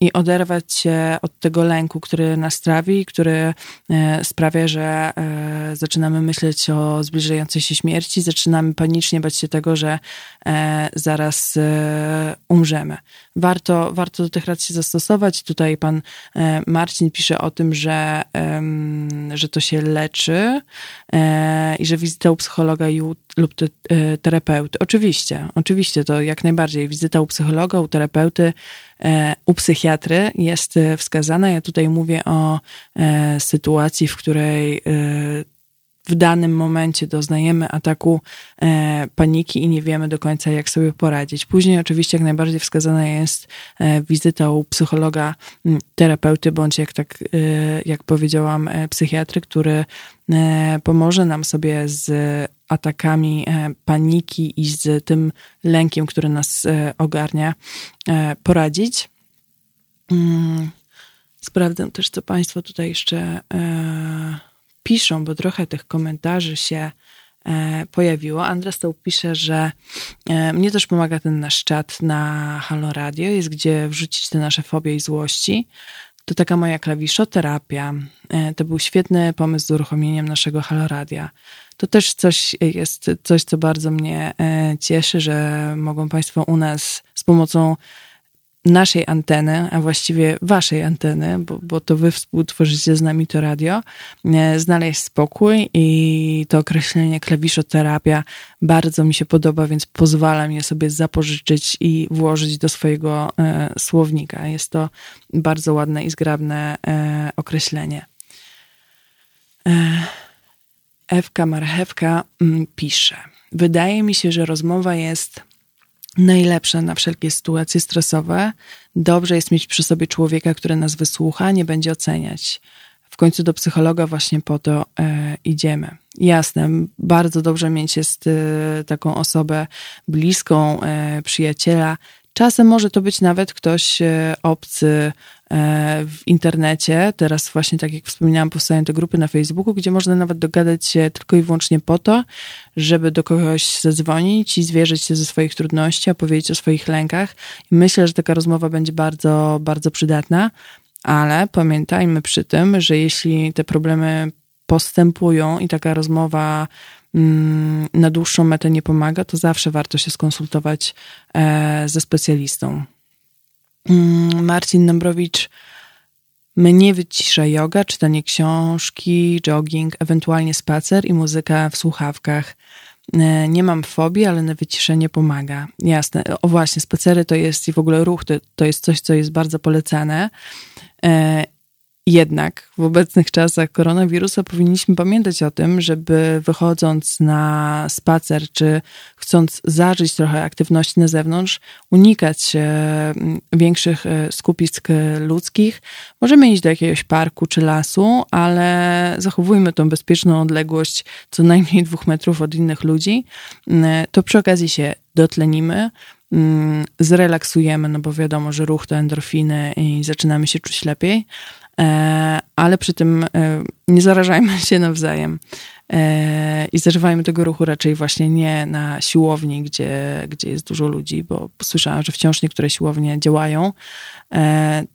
i oderwać się od tego lęku, który nas trawi, który sprawia, że zaczynamy myśleć o zbliżającej się śmierci, zaczynamy panicznie bać się tego, że zaraz umrzemy. Warto, warto do tych rad się zastosować. Tutaj pan Marcin pisze o tym, że, że to się leczy i że wizyta u psychologa lub terapeuty. Oczywiście, oczywiście to jak najbardziej. Wizyta u psychologa, u terapeuty, u psychiatry jest wskazana. Ja tutaj mówię o sytuacji, w której w danym momencie doznajemy ataku paniki i nie wiemy do końca, jak sobie poradzić. Później oczywiście jak najbardziej wskazana jest wizyta u psychologa, terapeuty, bądź jak, tak, jak powiedziałam, psychiatry, który pomoże nam sobie z atakami paniki i z tym lękiem, który nas ogarnia, poradzić. Sprawdzę też, co Państwo tutaj jeszcze piszą, bo trochę tych komentarzy się pojawiło. Andra Stoł pisze, że mnie też pomaga ten nasz czat na Halo Radio, jest gdzie wrzucić te nasze fobie i złości. To taka moja klawiszoterapia. To był świetny pomysł z uruchomieniem naszego Halo Radia. To też coś jest coś, co bardzo mnie cieszy, że mogą Państwo u nas z pomocą naszej anteny, a właściwie waszej anteny, bo, bo to wy współtworzycie z nami to radio, znaleźć spokój i to określenie klawiszoterapia bardzo mi się podoba, więc pozwalam je sobie zapożyczyć i włożyć do swojego e, słownika. Jest to bardzo ładne i zgrabne e, określenie. E, Ewka Marchewka m, pisze. Wydaje mi się, że rozmowa jest najlepsze na wszelkie sytuacje stresowe. Dobrze jest mieć przy sobie człowieka, który nas wysłucha, nie będzie oceniać. W końcu do psychologa właśnie po to e, idziemy. Jasne, bardzo dobrze mieć jest e, taką osobę bliską, e, przyjaciela. Czasem może to być nawet ktoś e, obcy e, w internecie. Teraz właśnie, tak jak wspominałam, powstają te grupy na Facebooku, gdzie można nawet dogadać się tylko i wyłącznie po to, żeby do kogoś zadzwonić i zwierzyć się ze swoich trudności, opowiedzieć o swoich lękach. Myślę, że taka rozmowa będzie bardzo, bardzo przydatna, ale pamiętajmy przy tym, że jeśli te problemy postępują i taka rozmowa mm, na dłuższą metę nie pomaga, to zawsze warto się skonsultować e, ze specjalistą. Mm, Marcin Nambrowicz. Mnie wycisza joga, czytanie książki, jogging, ewentualnie spacer i muzyka w słuchawkach. Nie mam fobii, ale na wyciszenie pomaga. Jasne. O właśnie, spacery to jest i w ogóle ruch to, to jest coś, co jest bardzo polecane. Jednak w obecnych czasach koronawirusa powinniśmy pamiętać o tym, żeby wychodząc na spacer, czy chcąc zażyć trochę aktywności na zewnątrz, unikać większych skupisk ludzkich. Możemy iść do jakiegoś parku czy lasu, ale zachowujmy tą bezpieczną odległość co najmniej dwóch metrów od innych ludzi. To przy okazji się dotlenimy, zrelaksujemy, no bo wiadomo, że ruch to endorfiny i zaczynamy się czuć lepiej. Ale przy tym nie zarażajmy się nawzajem i zażywajmy tego ruchu raczej właśnie nie na siłowni, gdzie, gdzie jest dużo ludzi, bo słyszałam, że wciąż niektóre siłownie działają,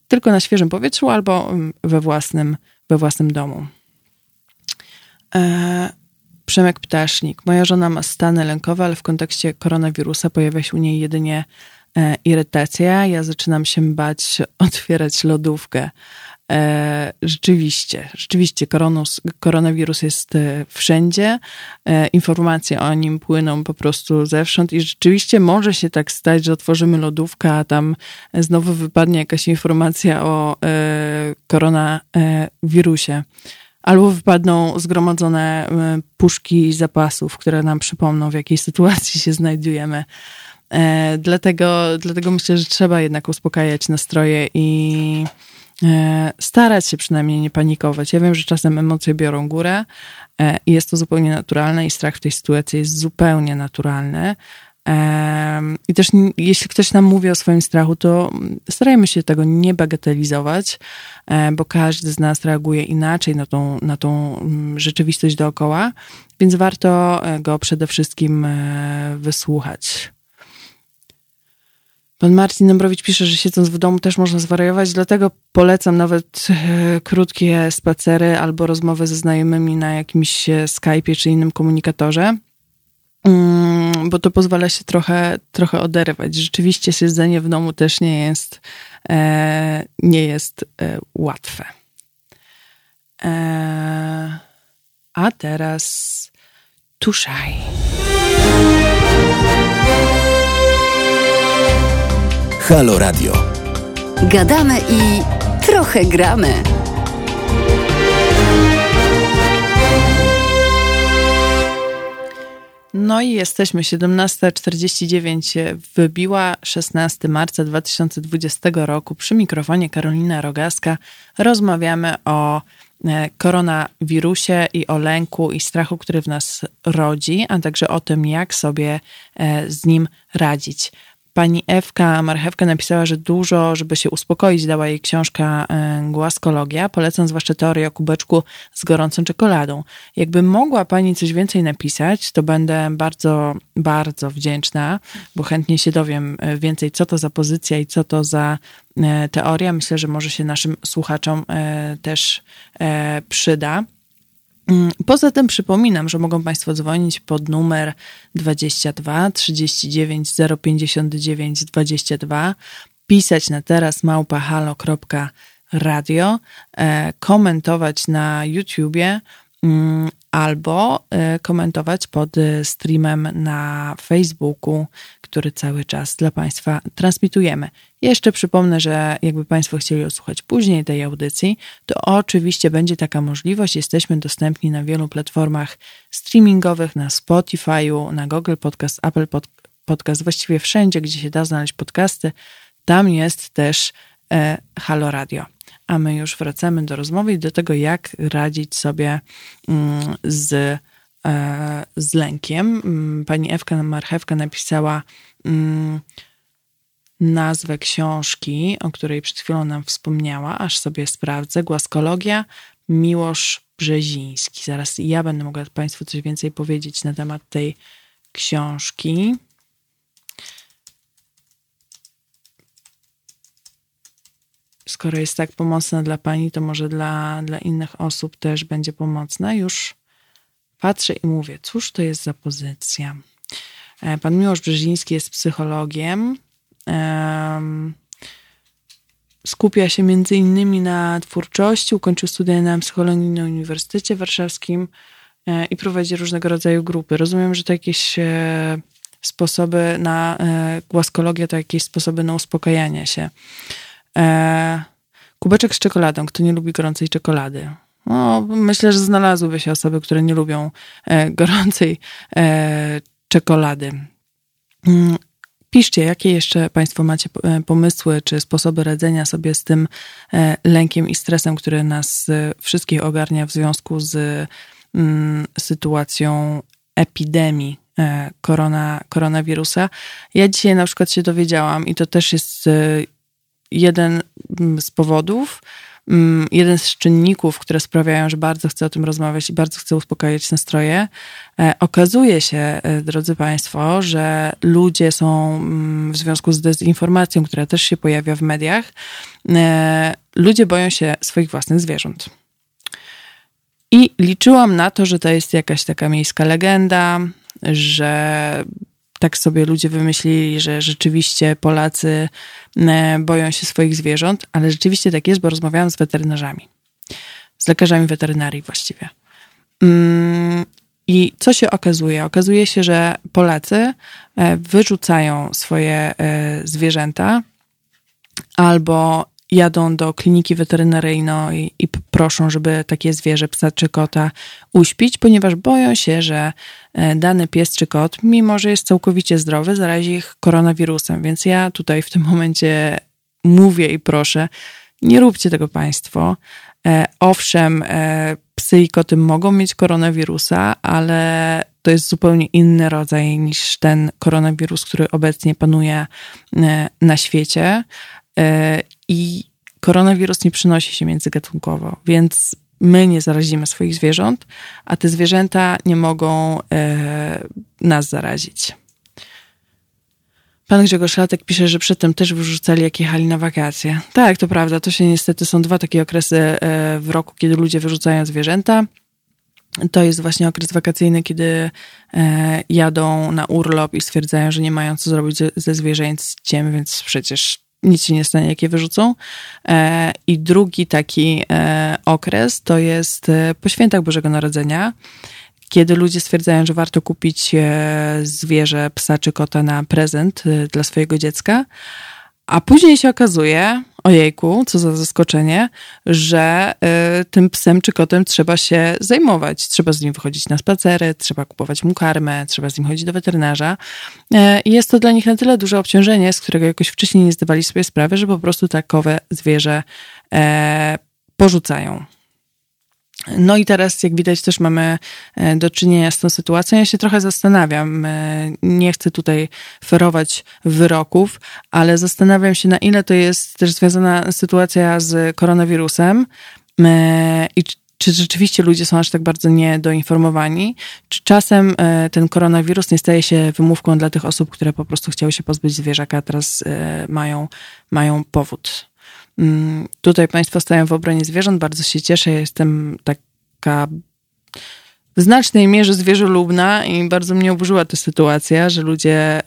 tylko na świeżym powietrzu albo we własnym, we własnym domu. Przemek Ptasznik. Moja żona ma stany lękowe, ale w kontekście koronawirusa pojawia się u niej jedynie irytacja. Ja zaczynam się bać otwierać lodówkę. E, rzeczywiście, rzeczywiście koronus, koronawirus jest e, wszędzie, e, informacje o nim płyną po prostu zewsząd i rzeczywiście może się tak stać, że otworzymy lodówkę, a tam znowu wypadnie jakaś informacja o e, koronawirusie. Albo wypadną zgromadzone e, puszki zapasów, które nam przypomną, w jakiej sytuacji się znajdujemy. E, dlatego, dlatego myślę, że trzeba jednak uspokajać nastroje i starać się przynajmniej nie panikować. Ja wiem, że czasem emocje biorą górę i jest to zupełnie naturalne i strach w tej sytuacji jest zupełnie naturalny. I też jeśli ktoś nam mówi o swoim strachu, to starajmy się tego nie bagatelizować, bo każdy z nas reaguje inaczej na tą, na tą rzeczywistość dookoła, więc warto go przede wszystkim wysłuchać. Pan Marcin Dąbrowicz pisze, że siedząc w domu też można zwariować, dlatego polecam nawet e, krótkie spacery albo rozmowy ze znajomymi na jakimś Skype'ie czy innym komunikatorze, mm, bo to pozwala się trochę, trochę oderwać. Rzeczywiście siedzenie w domu też nie jest, e, nie jest e, łatwe. E, a teraz Tuszaj. Halo Radio. Gadamy i trochę gramy. No i jesteśmy. siedemnasta czterdzieści dziewięć wybiła, szesnastego marca dwa tysiące dwudziestego roku. Przy mikrofonie Karolina Rogaska rozmawiamy o koronawirusie i o lęku i strachu, który w nas rodzi, a także o tym, jak sobie z nim radzić. Pani Ewka Marchewka napisała, że dużo, żeby się uspokoić, dała jej książka Głaskologia. Polecam zwłaszcza teorię o kubeczku z gorącą czekoladą. Jakby mogła Pani coś więcej napisać, to będę bardzo, bardzo wdzięczna, bo chętnie się dowiem więcej, co to za pozycja i co to za teoria. Myślę, że może się naszym słuchaczom też przyda. Poza tym przypominam, że mogą Państwo dzwonić pod numer dwadzieścia dwa trzydzieści dziewięć zero pięćdziesiąt dziewięć dwadzieścia dwa. pisać na teraz małpa halo kropka radio, komentować na YouTubie albo komentować pod streamem na Facebooku, który cały czas dla Państwa transmitujemy. Jeszcze przypomnę, że jakby Państwo chcieli odsłuchać później tej audycji, to oczywiście będzie taka możliwość. Jesteśmy dostępni na wielu platformach streamingowych, na Spotify'u, na Google Podcast, Apple Podcast, właściwie wszędzie, gdzie się da znaleźć podcasty. Tam jest też e, Halo Radio. A my już wracamy do rozmowy i do tego, jak radzić sobie z, z lękiem. Pani Ewka Marchewka napisała nazwę książki, o której przed chwilą nam wspomniała, aż sobie sprawdzę. Głaskologia, Miłosz Brzeziński. Zaraz ja będę mogła Państwu coś więcej powiedzieć na temat tej książki. Skoro jest tak pomocna dla pani, to może dla, dla innych osób też będzie pomocna. Już patrzę i mówię, cóż to jest za pozycja. Pan Miłosz Brzeziński jest psychologiem. Skupia się między innymi na twórczości. Ukończył studia na psychologii na Uniwersytecie Warszawskim i prowadzi różnego rodzaju grupy. Rozumiem, że to jakieś sposoby na głaskologię, to jakieś sposoby na uspokajanie się. Kubeczek z czekoladą. Kto nie lubi gorącej czekolady? No, myślę, że znalazłyby się osoby, które nie lubią gorącej czekolady. Piszcie, jakie jeszcze Państwo macie pomysły czy sposoby radzenia sobie z tym lękiem i stresem, który nas wszystkich ogarnia w związku z sytuacją epidemii korona, koronawirusa. Ja dzisiaj na przykład się dowiedziałam i to też jest jeden z powodów, jeden z czynników, które sprawiają, że bardzo chcę o tym rozmawiać i bardzo chcę uspokajać nastroje. Okazuje się, drodzy Państwo, że ludzie są w związku z dezinformacją, która też się pojawia w mediach, ludzie boją się swoich własnych zwierząt. I liczyłam na to, że to jest jakaś taka miejska legenda, że tak sobie ludzie wymyślili, że rzeczywiście Polacy boją się swoich zwierząt, ale rzeczywiście tak jest, bo rozmawiałam z weterynarzami. Z lekarzami weterynarii właściwie. I co się okazuje? Okazuje się, że Polacy wyrzucają swoje zwierzęta albo jadą do kliniki weterynaryjnej i proszą, żeby takie zwierzę, psa czy kota uśpić, ponieważ boją się, że dany pies czy kot, mimo że jest całkowicie zdrowy, zarazi ich koronawirusem. Więc ja tutaj w tym momencie mówię i proszę, nie róbcie tego Państwo. Owszem, psy i koty mogą mieć koronawirusa, ale to jest zupełnie inny rodzaj niż ten koronawirus, który obecnie panuje na świecie. I koronawirus nie przenosi się międzygatunkowo, więc my nie zarazimy swoich zwierząt, a te zwierzęta nie mogą e, nas zarazić. Pan Grzegorz Latek pisze, że przedtem też wyrzucali, jak jechali na wakacje. Tak, to prawda, to się niestety są dwa takie okresy e, w roku, kiedy ludzie wyrzucają zwierzęta. To jest właśnie okres wakacyjny, kiedy e, jadą na urlop i stwierdzają, że nie mają co zrobić ze, ze zwierzęciem, więc przecież nic się nie stanie, jak je wyrzucą. I drugi taki okres to jest po świętach Bożego Narodzenia, kiedy ludzie stwierdzają, że warto kupić zwierzę, psa czy kota na prezent dla swojego dziecka, a później się okazuje, ojejku, co za zaskoczenie, że tym psem czy kotem trzeba się zajmować. Trzeba z nim wychodzić na spacery, trzeba kupować mu karmę, trzeba z nim chodzić do weterynarza. I jest to dla nich na tyle duże obciążenie, z którego jakoś wcześniej nie zdawali sobie sprawy, że po prostu takowe zwierzę porzucają. No i teraz, jak widać, też mamy do czynienia z tą sytuacją. Ja się trochę zastanawiam, nie chcę tutaj ferować wyroków, ale zastanawiam się, na ile to jest też związana sytuacja z koronawirusem i czy rzeczywiście ludzie są aż tak bardzo niedoinformowani, czy czasem ten koronawirus nie staje się wymówką dla tych osób, które po prostu chciały się pozbyć zwierzaka, a teraz mają, mają powód. Tutaj Państwo stają w obronie zwierząt, bardzo się cieszę, jestem taka w znacznej mierze zwierzolubna i bardzo mnie oburzyła ta sytuacja, że ludzie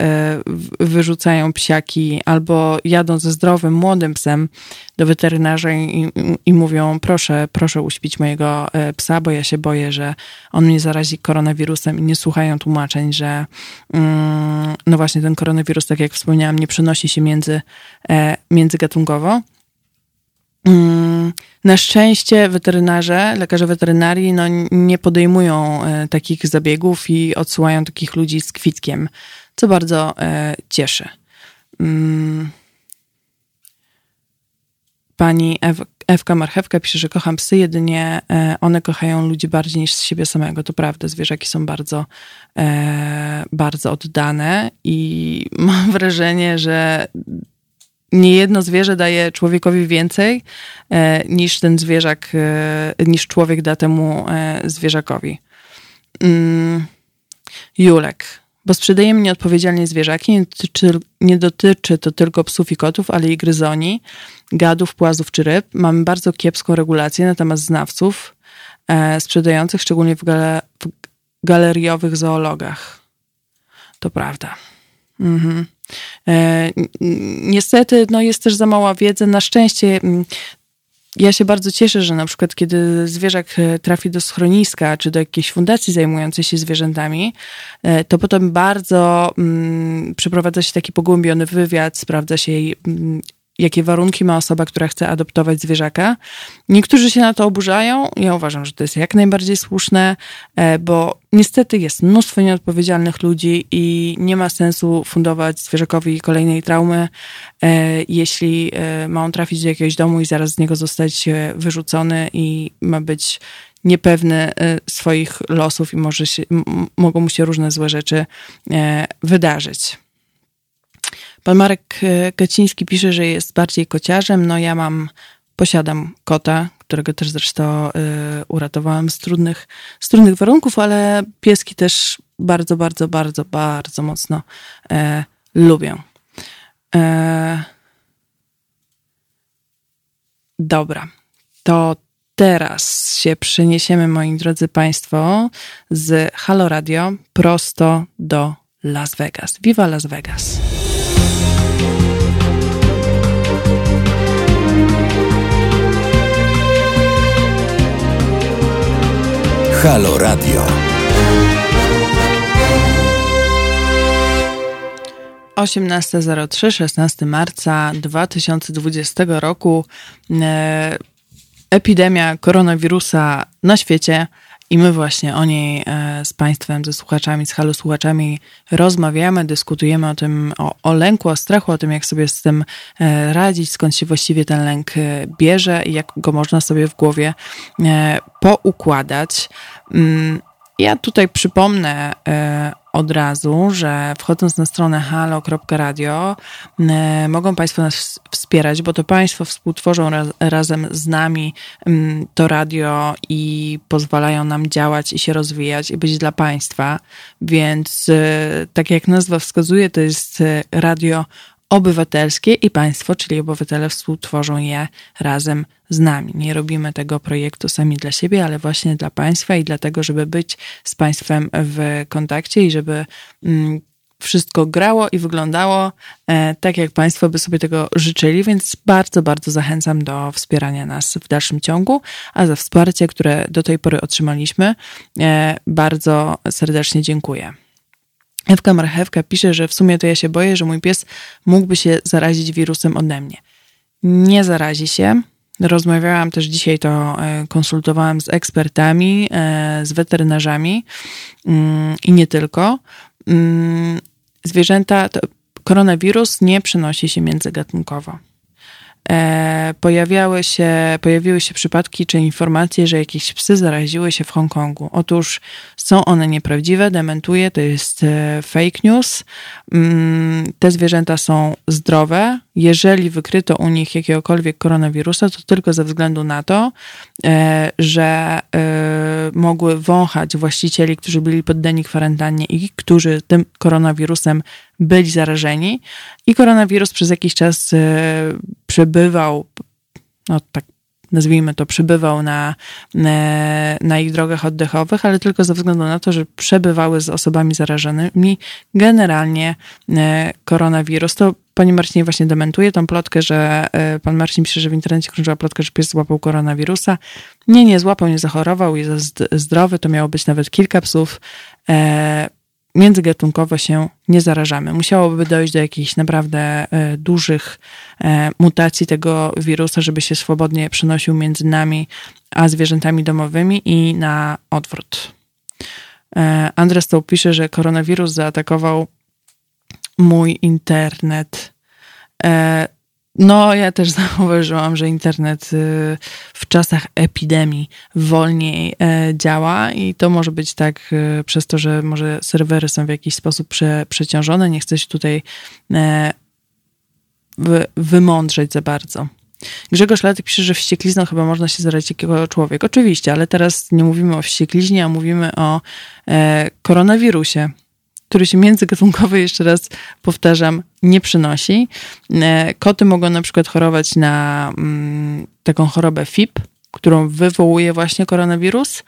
wyrzucają psiaki albo jadą ze zdrowym, młodym psem do weterynarza i, i mówią, proszę, proszę uśpić mojego psa, bo ja się boję, że on mnie zarazi koronawirusem, i nie słuchają tłumaczeń, że mm, no właśnie ten koronawirus, tak jak wspomniałam, nie przenosi się między, międzygatunkowo. Na szczęście weterynarze, lekarze weterynarii no, nie podejmują takich zabiegów i odsyłają takich ludzi z kwitkiem, co bardzo cieszy. Pani Ew, Ewka Marchewka pisze, że kocham psy, jedynie one kochają ludzi bardziej niż siebie samego. To prawda, zwierzaki są bardzo, bardzo oddane i mam wrażenie, że niejedno zwierzę daje człowiekowi więcej e, niż ten zwierzak, e, niż człowiek da temu e, zwierzakowi. Mm. Julek. Bo sprzedaje mnie odpowiedzialnie zwierzaki. Nie dotyczy, nie dotyczy to tylko psów i kotów, ale i gryzoni, gadów, płazów czy ryb. Mamy bardzo kiepską regulację na temat znawców e, sprzedających, szczególnie w, gale, w galeriowych zoologach. To prawda. Mhm. Niestety no jest też za mała wiedza. Na szczęście ja się bardzo cieszę, że na przykład kiedy zwierzak trafi do schroniska czy do jakiejś fundacji zajmującej się zwierzętami, to potem bardzo mm, przeprowadza się taki pogłębiony wywiad, sprawdza się jej, jakie warunki ma osoba, która chce adoptować zwierzaka. Niektórzy się na to oburzają. Ja uważam, że to jest jak najbardziej słuszne, bo niestety jest mnóstwo nieodpowiedzialnych ludzi i nie ma sensu fundować zwierzakowi kolejnej traumy, jeśli ma on trafić do jakiegoś domu i zaraz z niego zostać wyrzucony i ma być niepewny swoich losów i może się, m- mogą mu się różne złe rzeczy wydarzyć. Pan Marek Kaciński pisze, że jest bardziej kociarzem. No ja mam, posiadam kota, którego też zresztą y, uratowałam z trudnych, z trudnych warunków, ale pieski też bardzo, bardzo, bardzo, bardzo mocno y, lubię. Y, dobra, to teraz się przeniesiemy, moi drodzy państwo, z Halo Radio prosto do Las Vegas. Viva Las Vegas! Halo Radio. osiemnastego marca, szesnastego marca dwa tysiące dwudziestego roku. E, epidemia koronawirusa na świecie i my właśnie o niej e, z Państwem, ze słuchaczami, z Halo słuchaczami rozmawiamy, dyskutujemy o tym, o, o lęku, o strachu, o tym, jak sobie z tym e, radzić, skąd się właściwie ten lęk e, bierze i jak go można sobie w głowie e, poukładać. Mm, ja tutaj przypomnę e, od razu, że wchodząc na stronę halo kropka radio e, mogą Państwo nas wspierać, bo to Państwo współtworzą raz, razem z nami m, to radio i pozwalają nam działać i się rozwijać i być dla Państwa, więc e, tak jak nazwa wskazuje, to jest radio obywatelskie i Państwo, czyli obywatele, współtworzą je razem z nami. Nie robimy tego projektu sami dla siebie, ale właśnie dla Państwa i dlatego, żeby być z Państwem w kontakcie i żeby mm, wszystko grało i wyglądało e, tak, jak Państwo by sobie tego życzyli, więc bardzo, bardzo zachęcam do wspierania nas w dalszym ciągu, a za wsparcie, które do tej pory otrzymaliśmy, e, bardzo serdecznie dziękuję. Ewka Marchewka pisze, że w sumie to ja się boję, że mój pies mógłby się zarazić wirusem ode mnie. Nie zarazi się. Rozmawiałam też dzisiaj, to konsultowałam z ekspertami, z weterynarzami i nie tylko. Zwierzęta, to koronawirus nie przenosi się międzygatunkowo. Pojawiały się, pojawiły się przypadki czy informacje, że jakieś psy zaraziły się w Hongkongu. Otóż są one nieprawdziwe, dementuję, to jest fake news. Te zwierzęta są zdrowe. Jeżeli wykryto u nich jakiegokolwiek koronawirusa, to tylko ze względu na to, że mogły wąchać właścicieli, którzy byli poddani kwarantannie i którzy tym koronawirusem byli zarażeni. I koronawirus przez jakiś czas przebywał, no tak nazwijmy to, przybywał na, na ich drogach oddechowych, ale tylko ze względu na to, że przebywały z osobami zarażonymi generalnie koronawirus. To pani Marcinie właśnie dementuje tą plotkę, że pan Marcin pisze, że w internecie krążyła plotka, że pies złapał koronawirusa. Nie, nie złapał, nie zachorował, jest zdrowy, to miało być nawet kilka psów. Międzygatunkowo się nie zarażamy. Musiałoby dojść do jakichś naprawdę dużych mutacji tego wirusa, żeby się swobodnie przenosił między nami a zwierzętami domowymi i na odwrót. Andres to pisze, że koronawirus zaatakował mój internet. No, ja też zauważyłam, że internet w czasach epidemii wolniej działa i to może być tak przez to, że może serwery są w jakiś sposób prze, przeciążone. Nie chcę się tutaj wy, wymądrzeć za bardzo. Grzegorz Latyk pisze, że wścieklizną chyba można się zarazić jako człowiek. Oczywiście, ale teraz nie mówimy o wściekliźnie, a mówimy o koronawirusie, który się międzygatunkowy, jeszcze raz powtarzam, nie przynosi. Koty mogą na przykład chorować na taką chorobę F I P, którą wywołuje właśnie koronawirus,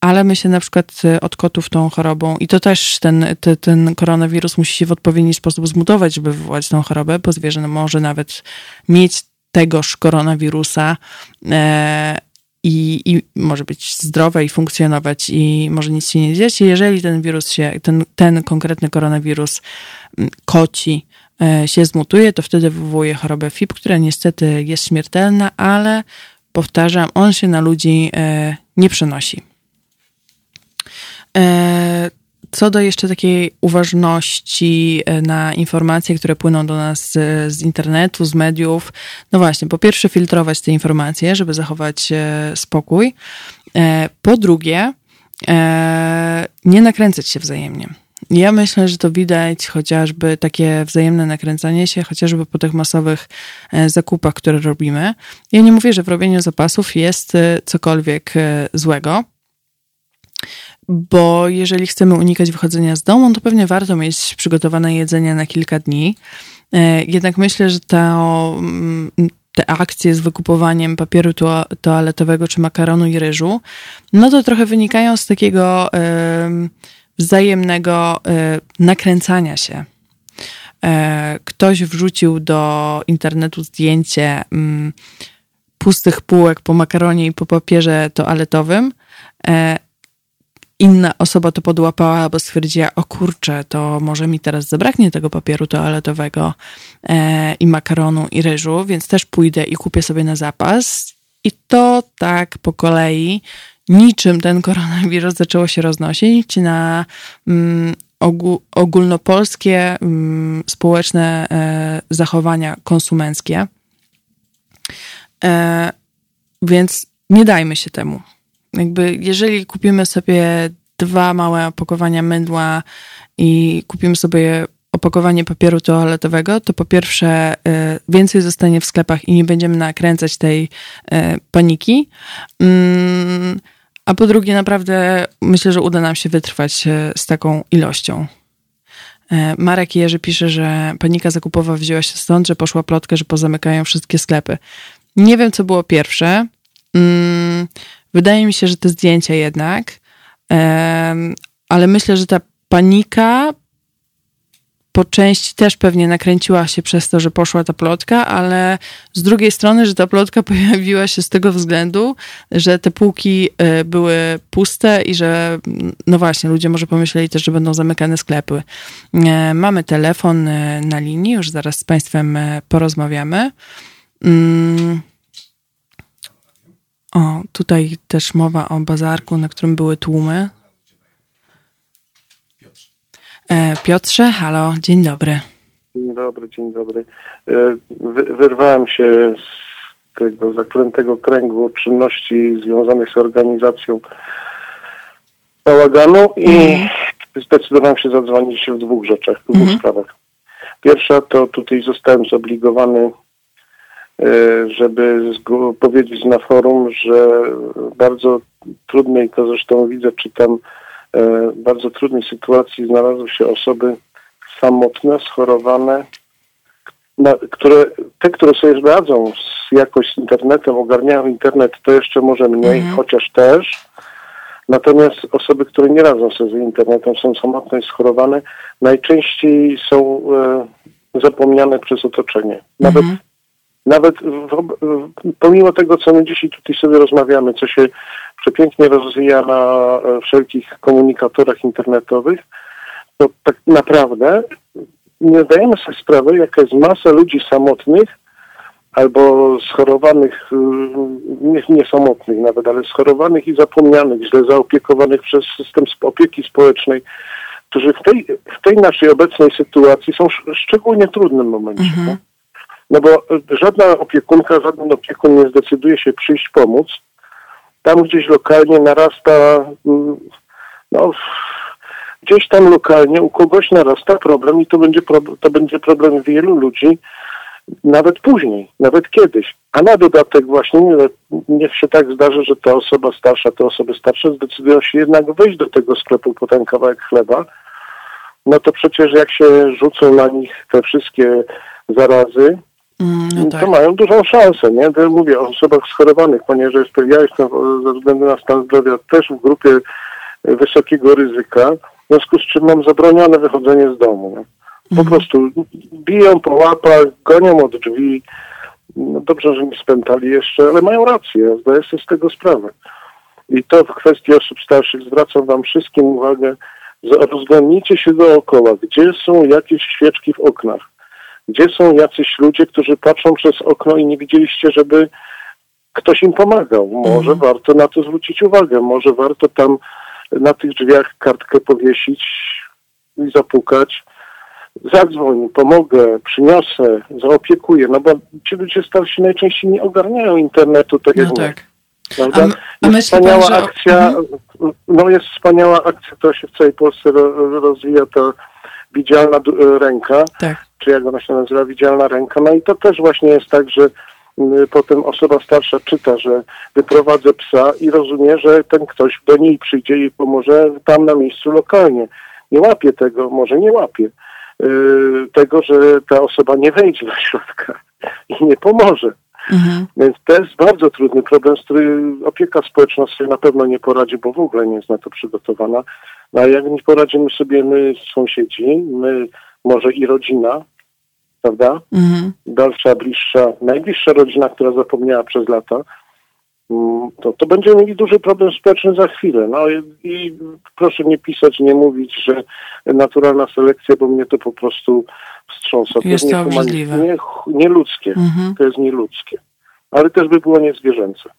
ale my się na przykład od kotów tą chorobą, i to też ten, te, ten koronawirus musi się w odpowiedni sposób zmutować, żeby wywołać tą chorobę, bo zwierzę może nawet mieć tegoż koronawirusa, I, i może być zdrowe i funkcjonować i może nic się nie dziać. Jeżeli ten wirus się, ten, ten konkretny koronawirus koci się zmutuje, to wtedy wywołuje chorobę F I P, która niestety jest śmiertelna, ale powtarzam, on się na ludzi nie przenosi. Co do jeszcze takiej uważności na informacje, które płyną do nas z, z internetu, z mediów. No właśnie, po pierwsze filtrować te informacje, żeby zachować spokój. Po drugie, nie nakręcać się wzajemnie. Ja myślę, że to widać chociażby takie wzajemne nakręcanie się, chociażby po tych masowych zakupach, które robimy. Ja nie mówię, że w robieniu zapasów jest cokolwiek złego, bo jeżeli chcemy unikać wychodzenia z domu, to pewnie warto mieć przygotowane jedzenie na kilka dni. Jednak myślę, że to, te akcje z wykupowaniem papieru toaletowego czy makaronu i ryżu, no to trochę wynikają z takiego wzajemnego nakręcania się. Ktoś wrzucił do internetu zdjęcie pustych półek po makaronie i po papierze toaletowym. Inna osoba to podłapała, bo stwierdziła, o kurczę, to może mi teraz zabraknie tego papieru toaletowego e, i makaronu i ryżu, więc też pójdę i kupię sobie na zapas. I to tak po kolei, niczym ten koronawirus zaczęło się roznosić na mm, ogół, ogólnopolskie mm, społeczne e, zachowania konsumenckie. E, więc nie dajmy się temu. Jakby jeżeli kupimy sobie dwa małe opakowania mydła i kupimy sobie opakowanie papieru toaletowego, to po pierwsze więcej zostanie w sklepach i nie będziemy nakręcać tej paniki, a po drugie naprawdę myślę, że uda nam się wytrwać z taką ilością. Marek Jerzy pisze, że panika zakupowa wzięła się stąd, że poszła plotka, że pozamykają wszystkie sklepy. Nie wiem, co było pierwsze. Wydaje mi się, że te zdjęcia jednak, ale myślę, że ta panika po części też pewnie nakręciła się przez to, że poszła ta plotka, ale z drugiej strony, że ta plotka pojawiła się z tego względu, że te półki były puste i że, no właśnie, ludzie może pomyśleli też, że będą zamykane sklepy. Mamy telefon na linii, już zaraz z Państwem porozmawiamy. O, tutaj też mowa o bazarku, na którym były tłumy. Piotrze, halo, dzień dobry. Dzień dobry, dzień dobry. Wyrwałem się z tego zaklętego kręgu czynności związanych z organizacją bałaganu i mm. zdecydowałem się zadzwonić w dwóch rzeczach, w dwóch mm. sprawach. Pierwsza to tutaj zostałem zobligowany, żeby powiedzieć na forum, że bardzo trudnej, to zresztą widzę, czytam, bardzo trudnej sytuacji znalazły się osoby samotne, schorowane, na, które, te, które sobie radzą z, jakoś z internetem, ogarniają internet, to jeszcze może mniej, mhm. chociaż też. Natomiast osoby, które nie radzą sobie z internetem, są samotne i schorowane, najczęściej są e, zapomniane przez otoczenie. Nawet, mhm. nawet w, w, pomimo tego, co my dzisiaj tutaj sobie rozmawiamy, co się przepięknie rozwija na e, wszelkich komunikatorach internetowych, to tak naprawdę nie zdajemy sobie sprawy, jaka jest masa ludzi samotnych albo schorowanych, nie, nie samotnych nawet, ale schorowanych i zapomnianych, źle zaopiekowanych przez system opieki społecznej, którzy w tej, w tej naszej obecnej sytuacji są w szczególnie trudnym momencie. Mhm. No? No bo żadna opiekunka, żaden opiekun nie zdecyduje się przyjść pomóc. Tam gdzieś lokalnie narasta, no... Gdzieś tam lokalnie u kogoś narasta problem i to będzie, pro, to będzie problem wielu ludzi, nawet później, nawet kiedyś. A na dodatek właśnie niech się tak zdarzy, że ta osoba starsza, te osoby starsze zdecydują się jednak wejść do tego sklepu po ten kawałek chleba. No to przecież jak się rzucą na nich te wszystkie zarazy, mm, no tak. to mają dużą szansę, nie? To mówię o osobach schorowanych, ponieważ ja jestem ze względu na stan zdrowia też w grupie wysokiego ryzyka. W związku z czym mam zabronione wychodzenie z domu. No. Po mhm. prostu biją po łapach, gonią od drzwi. No dobrze, że mi spętali jeszcze, ale mają rację. Ja zdaję sobie z tego sprawę. I to w kwestii osób starszych zwracam wam wszystkim uwagę. Rozglądnijcie się dookoła. Gdzie są jakieś świeczki w oknach? Gdzie są jacyś ludzie, którzy patrzą przez okno i nie widzieliście, żeby ktoś im pomagał? Może mhm. warto na to zwrócić uwagę. Może warto tam na tych drzwiach kartkę powiesić i zapukać. Zadzwoń, pomogę, przyniosę, zaopiekuję. No bo ci ludzie starsi najczęściej nie ogarniają internetu, tak jak no tak. Prawda? A, a jest wspaniała pan, że... akcja, mhm. no jest wspaniała akcja, która się w całej Polsce ro, rozwija, ta Widzialna Ręka, tak. czy jak ona się nazywa, Widzialna Ręka. No i to też właśnie jest tak, że potem osoba starsza czyta, że wyprowadzę psa i rozumie, że ten ktoś do niej przyjdzie i pomoże tam na miejscu lokalnie. Nie łapie tego, może nie łapie yy, tego, że ta osoba nie wejdzie do środka i nie pomoże. Mhm. Więc to jest bardzo trudny problem, z którym opieka społeczna sobie na pewno nie poradzi, bo w ogóle nie jest na to przygotowana. No, a jak nie poradzimy sobie my sąsiedzi, my może i rodzina, prawda? Mhm. Dalsza, bliższa, najbliższa rodzina, która zapomniała przez lata, to, to będziemy mieli duży problem społeczny za chwilę. No i, i proszę nie pisać, nie mówić, że naturalna selekcja, bo mnie to po prostu wstrząsa. Jest to, to obrzydliwe. Nie, nieludzkie. Mhm. To jest nieludzkie. Ale też by było niezwierzęce.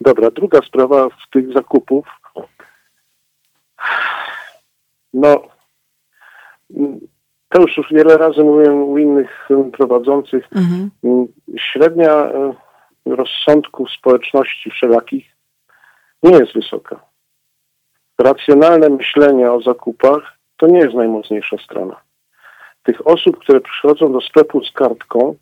Dobra, druga sprawa w tych zakupów. No... To już wiele razy mówiłem u innych prowadzących. Mhm. Średnia rozsądków społeczności wszelakich nie jest wysoka. Racjonalne myślenie o zakupach to nie jest najmocniejsza strona. Tych osób, które przychodzą do sklepu z kartką,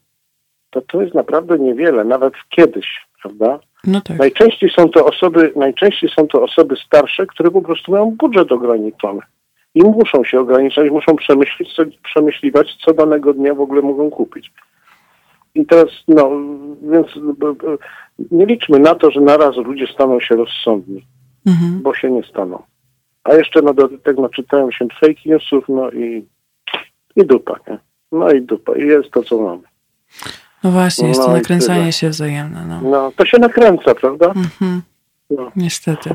to to jest naprawdę niewiele, nawet kiedyś, prawda? No tak. Najczęściej są to osoby, najczęściej są to osoby starsze, które po prostu mają budżet ograniczony. I muszą się ograniczać, muszą przemyśleć, co, przemyśliwać, co danego dnia w ogóle mogą kupić. I teraz, no, więc b, b, nie liczmy na to, że naraz ludzie staną się rozsądni, mhm. bo się nie staną. A jeszcze na dodatek naczytają się fake newsów, no i, i dupa, nie? No i dupa. I jest to, co mamy. No właśnie, jest no to nakręcanie się wzajemne. No. no, to się nakręca, prawda? Mhm. No. Niestety.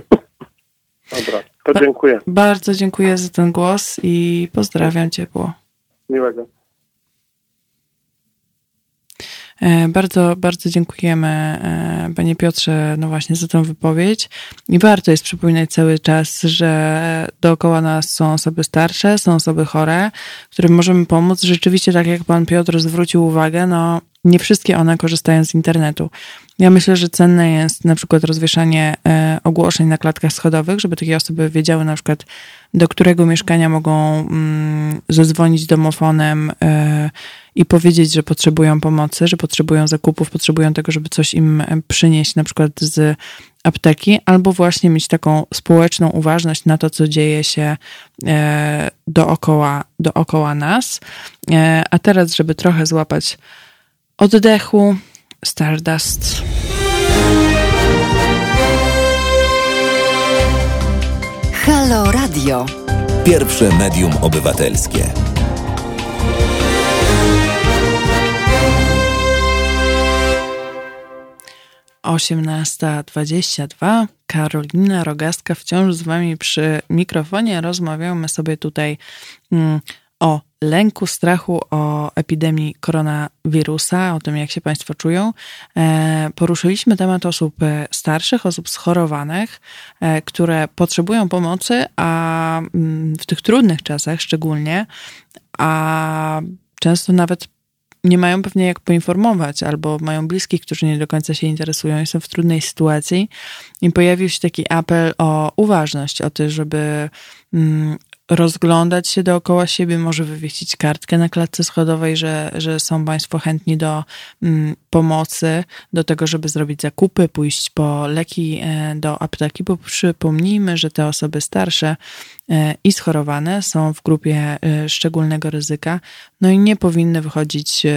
Dobra, to dziękuję. Ba- bardzo dziękuję za ten głos i pozdrawiam ciepło. Miłego. E, bardzo, bardzo dziękujemy e, panie Piotrze, no właśnie za tę wypowiedź i warto jest przypominać cały czas, że dookoła nas są osoby starsze, są osoby chore, którym możemy pomóc. Rzeczywiście, tak jak pan Piotr zwrócił uwagę, no nie wszystkie one korzystają z internetu. Ja myślę, że cenne jest na przykład rozwieszanie ogłoszeń na klatkach schodowych, żeby takie osoby wiedziały na przykład, do którego mieszkania mogą zadzwonić domofonem i powiedzieć, że potrzebują pomocy, że potrzebują zakupów, potrzebują tego, żeby coś im przynieść na przykład z apteki, albo właśnie mieć taką społeczną uważność na to, co dzieje się dookoła, dookoła nas. A teraz, żeby trochę złapać oddechu, Stardust. Halo Radio. Pierwsze medium obywatelskie. osiemnasta dwadzieścia dwa. Karolina Rogaska wciąż z wami przy mikrofonie. Rozmawiamy sobie tutaj mm, o lęku, strachu, o epidemii koronawirusa, o tym, jak się państwo czują. Poruszyliśmy temat osób starszych, osób schorowanych, które potrzebują pomocy, a w tych trudnych czasach szczególnie, a często nawet nie mają pewnie jak poinformować, albo mają bliskich, którzy nie do końca się interesują i są w trudnej sytuacji. I pojawił się taki apel o uważność, o to, żeby mm, rozglądać się dookoła siebie, może wywiesić kartkę na klatce schodowej, że, że są państwo chętni do mm, pomocy, do tego, żeby zrobić zakupy, pójść po leki e, do apteki, bo przypomnijmy, że te osoby starsze e, i schorowane są w grupie e, szczególnego ryzyka, no i nie powinny wychodzić e,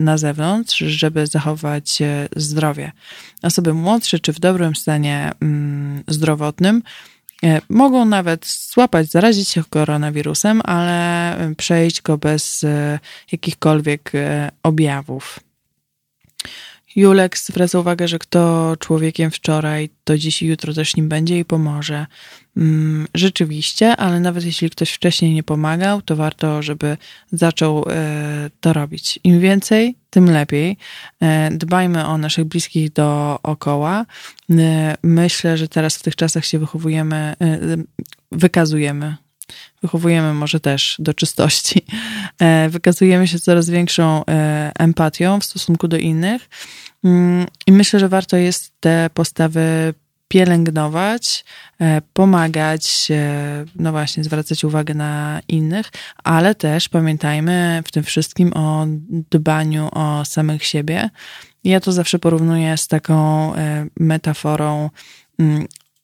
na zewnątrz, żeby zachować e, zdrowie. Osoby młodsze czy w dobrym stanie mm, zdrowotnym mogą nawet złapać, zarazić się koronawirusem, ale przejść go bez jakichkolwiek objawów. Julek zwraca uwagę, że kto człowiekiem wczoraj, to dziś i jutro też nim będzie i pomoże. Rzeczywiście, ale nawet jeśli ktoś wcześniej nie pomagał, to warto, żeby zaczął to robić. Im więcej, tym lepiej. Dbajmy o naszych bliskich dookoła. Myślę, że teraz w tych czasach się wychowujemy, wykazujemy. Wychowujemy może też do czystości. Wykazujemy się coraz większą empatią w stosunku do innych i myślę, że warto jest te postawy pielęgnować, pomagać, no właśnie, zwracać uwagę na innych, ale też pamiętajmy w tym wszystkim o dbaniu o samych siebie. Ja to zawsze porównuję z taką metaforą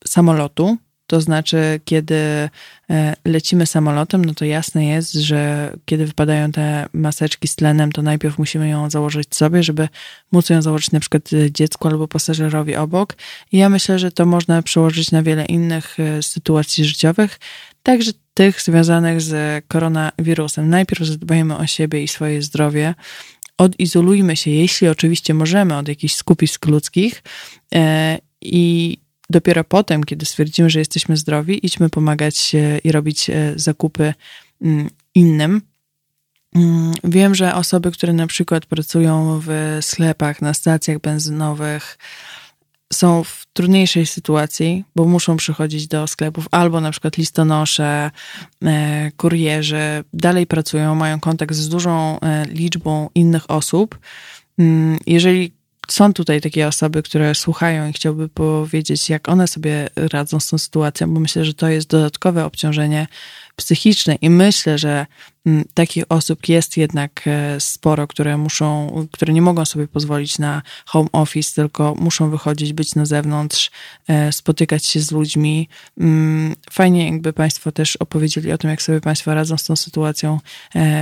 samolotu. To znaczy, kiedy lecimy samolotem, no to jasne jest, że kiedy wypadają te maseczki z tlenem, to najpierw musimy ją założyć sobie, żeby móc ją założyć na przykład dziecku albo pasażerowi obok. I ja myślę, że to można przełożyć na wiele innych sytuacji życiowych, także tych związanych z koronawirusem. Najpierw zadbajmy o siebie i swoje zdrowie. Odizolujmy się, jeśli oczywiście możemy, od jakichś skupisk ludzkich i dopiero potem, kiedy stwierdzimy, że jesteśmy zdrowi, idźmy pomagać i robić zakupy innym. Wiem, że osoby, które na przykład pracują w sklepach, na stacjach benzynowych, są w trudniejszej sytuacji, bo muszą przychodzić do sklepów, albo na przykład listonosze, kurierzy, dalej pracują, mają kontakt z dużą liczbą innych osób. Jeżeli są tutaj takie osoby, które słuchają i chciałby powiedzieć, jak one sobie radzą z tą sytuacją, bo myślę, że to jest dodatkowe obciążenie psychiczne i myślę, że takich osób jest jednak sporo, które muszą, które nie mogą sobie pozwolić na home office, tylko muszą wychodzić, być na zewnątrz, spotykać się z ludźmi. Fajnie jakby państwo też opowiedzieli o tym, jak sobie państwo radzą z tą sytuacją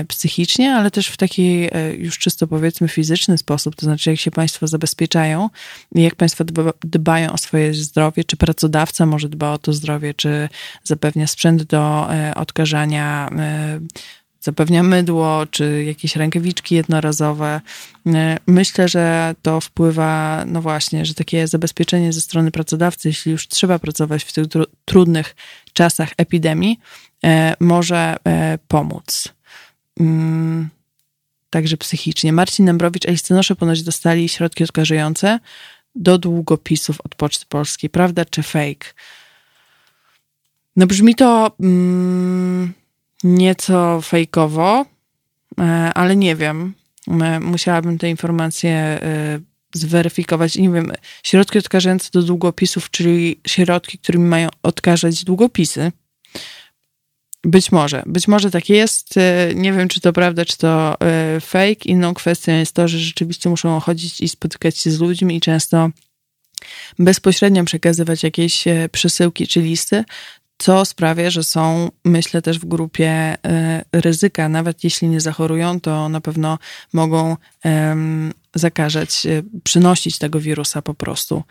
psychicznie, ale też w taki już czysto powiedzmy fizyczny sposób, to znaczy jak się państwo zabezpieczają, jak państwo dbają o swoje zdrowie, czy pracodawca może dba o to zdrowie, czy zapewnia sprzęt do odkażania, zapewnia mydło, czy jakieś rękawiczki jednorazowe. Myślę, że to wpływa, no właśnie, że takie zabezpieczenie ze strony pracodawcy, jeśli już trzeba pracować w tych tru- trudnych czasach epidemii, może pomóc. Także psychicznie. Marcin Nembrowicz, a listonosze ponoć dostali środki odkażające do długopisów od Poczty Polskiej. Prawda czy fake? No brzmi to mm, nieco fejkowo, ale nie wiem. Musiałabym te informacje zweryfikować. Nie wiem, środki odkażające do długopisów, czyli środki, którymi mają odkażać długopisy. Być może. Być może tak jest. Nie wiem, czy to prawda, czy to fake. Inną kwestią jest to, że rzeczywiście muszą chodzić i spotykać się z ludźmi i często bezpośrednio przekazywać jakieś przesyłki czy listy, co sprawia, że są, myślę, też w grupie ryzyka. Nawet jeśli nie zachorują, to na pewno mogą zakażać, przynosić tego wirusa po prostu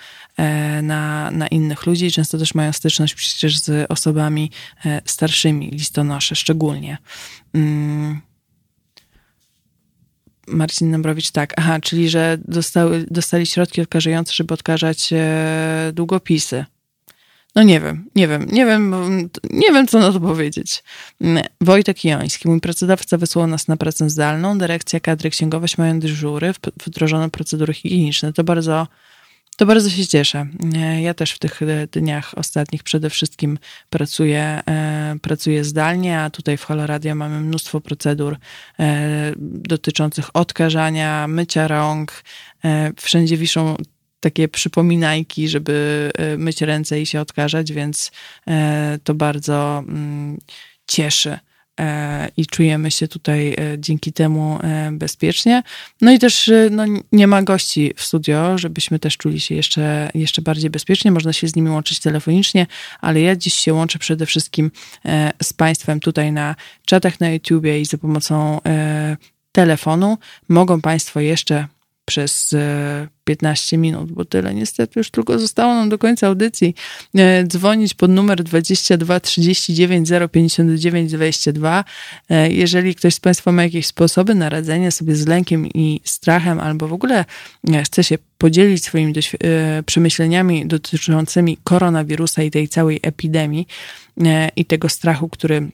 na, na innych ludzi. Często też mają styczność przecież z osobami starszymi, listonosze szczególnie. Marcin Nembrowicz, tak. Aha, czyli że dostały, dostali środki odkażające, żeby odkażać długopisy. No nie wiem, nie wiem, nie wiem, nie wiem, co na to powiedzieć. Wojtek Joński. Mój pracodawca wysłał nas na pracę zdalną. Dyrekcja, kadry księgowe mają dyżury, wdrożono procedury higieniczne. To bardzo, to bardzo się cieszę. Ja też w tych dniach ostatnich przede wszystkim pracuję, pracuję zdalnie, a tutaj w Halo Radio mamy mnóstwo procedur dotyczących odkażania, mycia rąk. Wszędzie wiszą takie przypominajki, żeby myć ręce i się odkażać, więc to bardzo cieszy i czujemy się tutaj dzięki temu bezpiecznie. No i też no, nie ma gości w studio, żebyśmy też czuli się jeszcze, jeszcze bardziej bezpiecznie. Można się z nimi łączyć telefonicznie, ale ja dziś się łączę przede wszystkim z Państwem tutaj na czatach na YouTubie i za pomocą telefonu. Mogą Państwo jeszcze przez piętnaście minut, bo tyle niestety już tylko zostało nam do końca audycji, dzwonić pod numer dwadzieścia dwa trzydzieści dziewięć zero pięćdziesiąt dziewięć dwadzieścia dwa. Jeżeli ktoś z Państwa ma jakieś sposoby na radzenie sobie z lękiem i strachem, albo w ogóle chce się podzielić swoimi doświ- przemyśleniami dotyczącymi koronawirusa i tej całej epidemii i tego strachu, który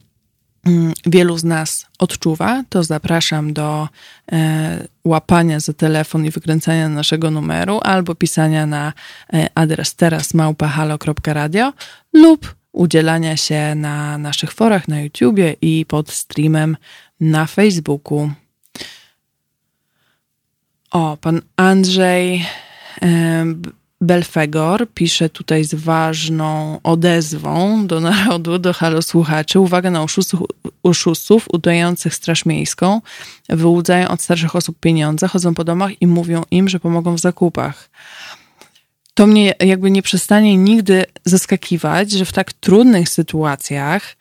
wielu z nas odczuwa, to zapraszam do e, łapania za telefon i wykręcania naszego numeru albo pisania na e, adres teraz małpa halo kropka radio lub udzielania się na naszych forach na YouTubie i pod streamem na Facebooku. O, pan Andrzej e, Belfegor pisze tutaj z ważną odezwą do narodu, do halo słuchaczy. Uwaga na oszustów, oszustów udających Straż Miejską. Wyłudzają od starszych osób pieniądze, chodzą po domach i mówią im, że pomogą w zakupach. To mnie jakby nie przestanie nigdy zaskakiwać, że w tak trudnych sytuacjach,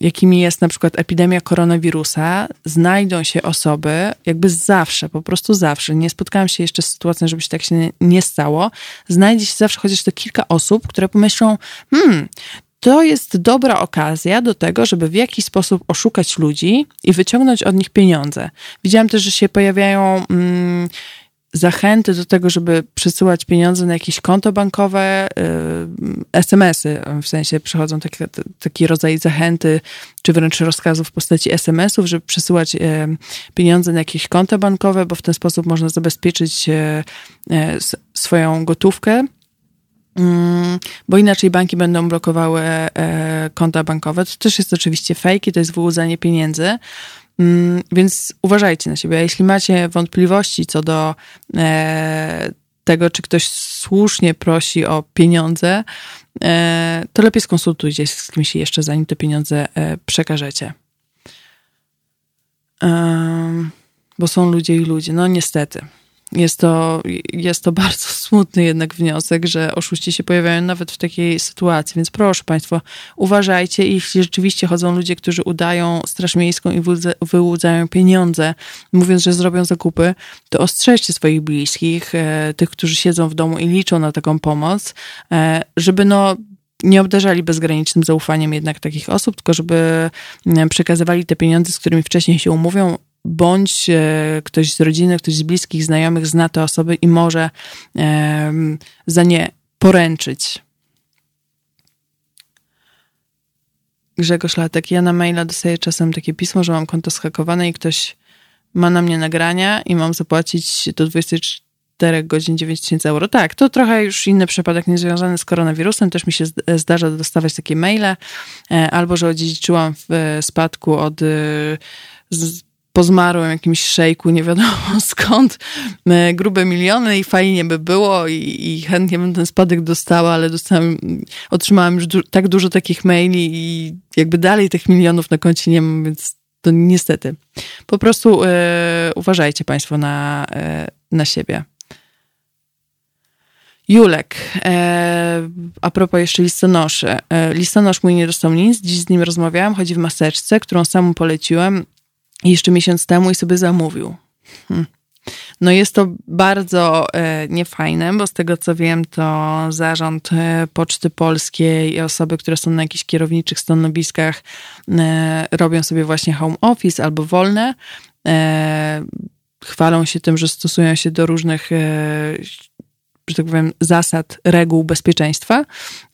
jakimi jest na przykład epidemia koronawirusa, znajdą się osoby, jakby zawsze, po prostu zawsze, nie spotkałam się jeszcze z sytuacją, żeby się tak się nie stało, znajdzie się zawsze chociaż te kilka osób, które pomyślą, hmm, to jest dobra okazja do tego, żeby w jakiś sposób oszukać ludzi i wyciągnąć od nich pieniądze. Widziałam też, że się pojawiają Hmm, zachęty do tego, żeby przesyłać pieniądze na jakieś konto bankowe, es em esy, w sensie przychodzą taki, taki rodzaj zachęty, czy wręcz rozkazów w postaci es em esów, żeby przesyłać pieniądze na jakieś konto bankowe, bo w ten sposób można zabezpieczyć swoją gotówkę, bo inaczej banki będą blokowały konta bankowe. To też jest oczywiście fake, to jest wyłudzanie pieniędzy. Więc uważajcie na siebie. A jeśli macie wątpliwości co do e, tego, czy ktoś słusznie prosi o pieniądze, e, to lepiej skonsultujcie się z kimś jeszcze, zanim te pieniądze e, przekażecie. E, bo są ludzie i ludzie. No niestety. Jest to, jest to bardzo smutny jednak wniosek, że oszuści się pojawiają nawet w takiej sytuacji, więc proszę Państwa, uważajcie, jeśli rzeczywiście chodzą ludzie, którzy udają Straż Miejską i wyłudzają pieniądze, mówiąc, że zrobią zakupy, to ostrzeżcie swoich bliskich, tych, którzy siedzą w domu i liczą na taką pomoc, żeby no nie obdarzali bezgranicznym zaufaniem jednak takich osób, tylko żeby przekazywali te pieniądze, z którymi wcześniej się umówią, bądź ktoś z rodziny, ktoś z bliskich, znajomych zna te osoby i może za nie poręczyć. Grzegorz Latek, ja na maila dostaję czasem takie pismo, że mam konto zhakowane i ktoś ma na mnie nagrania i mam zapłacić do dwudziestu czterech godzin dziewięć tysięcy euro. Tak, to trochę już inny przypadek niezwiązany z koronawirusem. Też mi się zdarza dostawać takie maile, albo że odziedziczyłam w spadku od z po zmarłym jakimś szejku, nie wiadomo skąd, grube miliony i fajnie by było i, i chętnie bym ten spadek dostała, ale dostałam, otrzymałam już du- tak dużo takich maili i jakby dalej tych milionów na koncie nie mam, więc to niestety. Po prostu yy, uważajcie Państwo na, yy, na siebie. Julek, e, a propos jeszcze listonoszy. E, listonosz mój nie dostał nic, dziś z nim rozmawiałam, chodzi w maseczce, którą sam poleciłem jeszcze miesiąc temu i sobie zamówił. Hm. No jest to bardzo e, niefajne, bo z tego co wiem, to zarząd e, Poczty Polskiej i osoby, które są na jakichś kierowniczych stanowiskach e, robią sobie właśnie home office albo wolne. E, chwalą się tym, że stosują się do różnych e, że tak powiem, zasad, reguł bezpieczeństwa,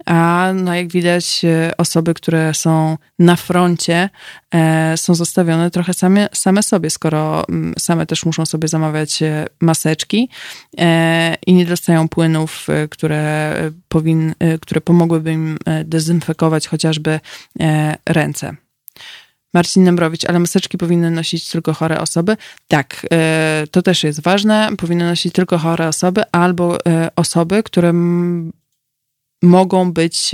a no jak widać osoby, które są na froncie e, są zostawione trochę same, same sobie, skoro m, same też muszą sobie zamawiać maseczki e, i nie dostają płynów, które, powin, e, które pomogłyby im dezynfekować chociażby e, ręce. Marcin Nembrowicz, ale maseczki powinny nosić tylko chore osoby. Tak, y, to też jest ważne. Powinny nosić tylko chore osoby albo y, osoby, które m- mogą być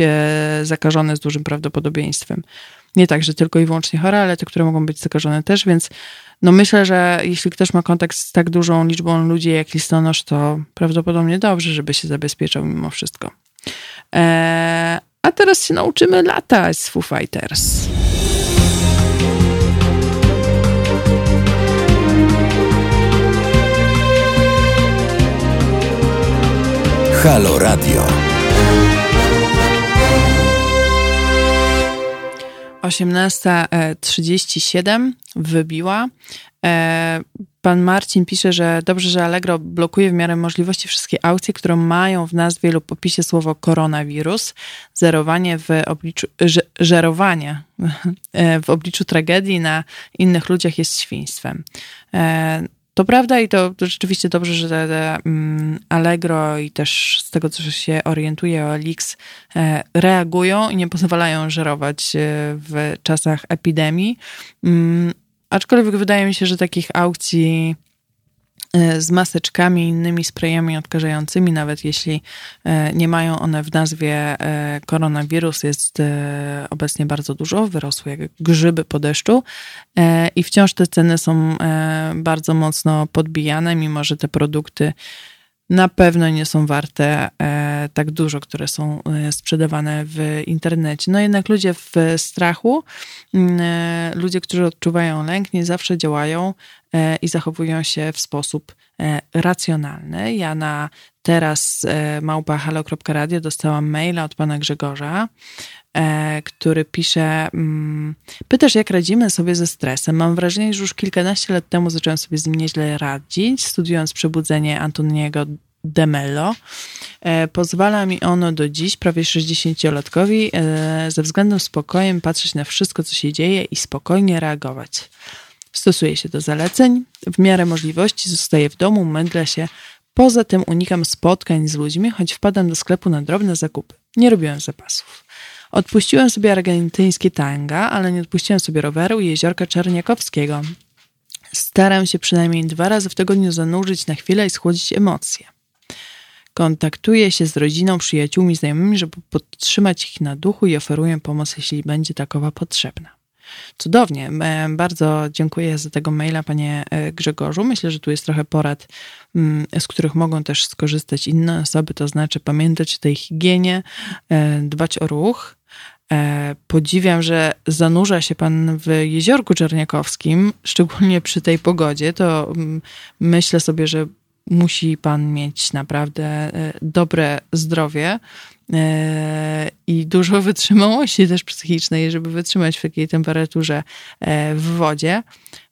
y, zakażone z dużym prawdopodobieństwem. Nie tak, że tylko i wyłącznie chore, ale te, które mogą być zakażone też, więc no myślę, że jeśli ktoś ma kontakt z tak dużą liczbą ludzi jak listonosz, to prawdopodobnie dobrze, żeby się zabezpieczał mimo wszystko. E, a teraz się nauczymy latać z Foo Fighters. Halo Radio. osiemnasta trzydzieści siedem wybiła. Pan Marcin pisze, że dobrze, że Allegro blokuje w miarę możliwości wszystkie aukcje, które mają w nazwie lub opisie słowo koronawirus. Zerowanie w obliczu, żerowanie w obliczu tragedii na innych ludziach jest świństwem. To prawda i to rzeczywiście dobrze, że te, te Allegro i też z tego, co się orientuje O L X, reagują i nie pozwalają żerować w czasach epidemii. Aczkolwiek wydaje mi się, że takich aukcji z maseczkami i innymi sprayami odkażającymi, nawet jeśli nie mają one w nazwie koronawirus, jest obecnie bardzo dużo, wyrosły jak grzyby po deszczu i wciąż te ceny są bardzo mocno podbijane, mimo że te produkty na pewno nie są warte tak dużo, które są sprzedawane w internecie. No jednak ludzie w strachu, ludzie, którzy odczuwają lęk, nie zawsze działają i zachowują się w sposób racjonalny. Ja na teraz małpa halo kropka radio dostałam maila od pana Grzegorza, który pisze: pytasz, jak radzimy sobie ze stresem. Mam wrażenie, że już kilkanaście lat temu zacząłem sobie z nim nieźle radzić, studiując Przebudzenie Antoniego de Mello. Pozwala mi ono do dziś, prawie sześćdziesięciolatkowi, ze względnym spokojem patrzeć na wszystko, co się dzieje i spokojnie reagować. Stosuję się do zaleceń, w miarę możliwości zostaję w domu, mędlę się. Poza tym unikam spotkań z ludźmi, choć wpadam do sklepu na drobne zakupy. Nie robiłem zapasów. Odpuściłem sobie argentyńskie tanga, ale nie odpuściłem sobie roweru i Jeziorka Czerniakowskiego. Staram się przynajmniej dwa razy w tygodniu zanurzyć na chwilę i schłodzić emocje. Kontaktuję się z rodziną, przyjaciółmi, znajomymi, żeby podtrzymać ich na duchu i oferuję pomoc, jeśli będzie takowa potrzebna. Cudownie. Bardzo dziękuję za tego maila, panie Grzegorzu. Myślę, że tu jest trochę porad, z których mogą też skorzystać inne osoby, to znaczy pamiętać o tej higienie, dbać o ruch. Podziwiam, że zanurza się pan w Jeziorku Czerniakowskim, szczególnie przy tej pogodzie. To myślę sobie, że musi pan mieć naprawdę dobre zdrowie i dużo wytrzymałości też psychicznej, żeby wytrzymać w takiej temperaturze w wodzie.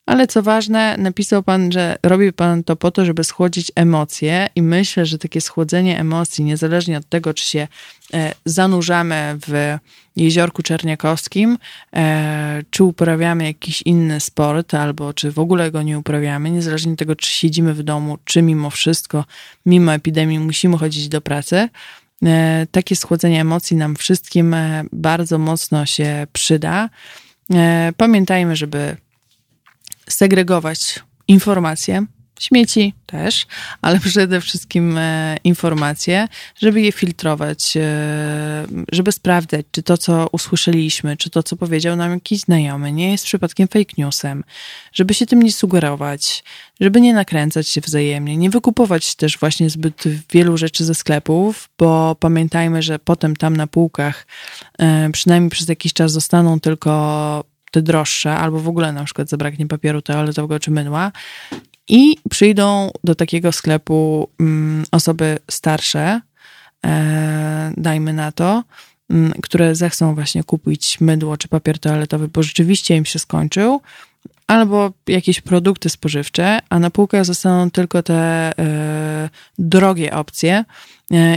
Ale co ważne, napisał pan, że robi pan to po to, żeby schłodzić emocje i myślę, że takie schłodzenie emocji, niezależnie od tego, czy się zanurzamy w Jeziorku Czerniakowskim, czy uprawiamy jakiś inny sport, albo czy w ogóle go nie uprawiamy, niezależnie od tego, czy siedzimy w domu, czy mimo wszystko, mimo epidemii musimy chodzić do pracy, takie schłodzenie emocji nam wszystkim bardzo mocno się przyda. Pamiętajmy, żeby segregować informacje, śmieci też, ale przede wszystkim e, informacje, żeby je filtrować, e, żeby sprawdzać, czy to, co usłyszeliśmy, czy to, co powiedział nam jakiś znajomy, nie jest przypadkiem fake newsem, żeby się tym nie sugerować, żeby nie nakręcać się wzajemnie, nie wykupować też właśnie zbyt wielu rzeczy ze sklepów, bo pamiętajmy, że potem tam na półkach e, przynajmniej przez jakiś czas zostaną tylko te droższe, albo w ogóle na przykład zabraknie papieru toaletowego czy mydła, i przyjdą do takiego sklepu osoby starsze, dajmy na to, które zechcą właśnie kupić mydło czy papier toaletowy, bo rzeczywiście im się skończył, albo jakieś produkty spożywcze, a na półkach zostaną tylko te drogie opcje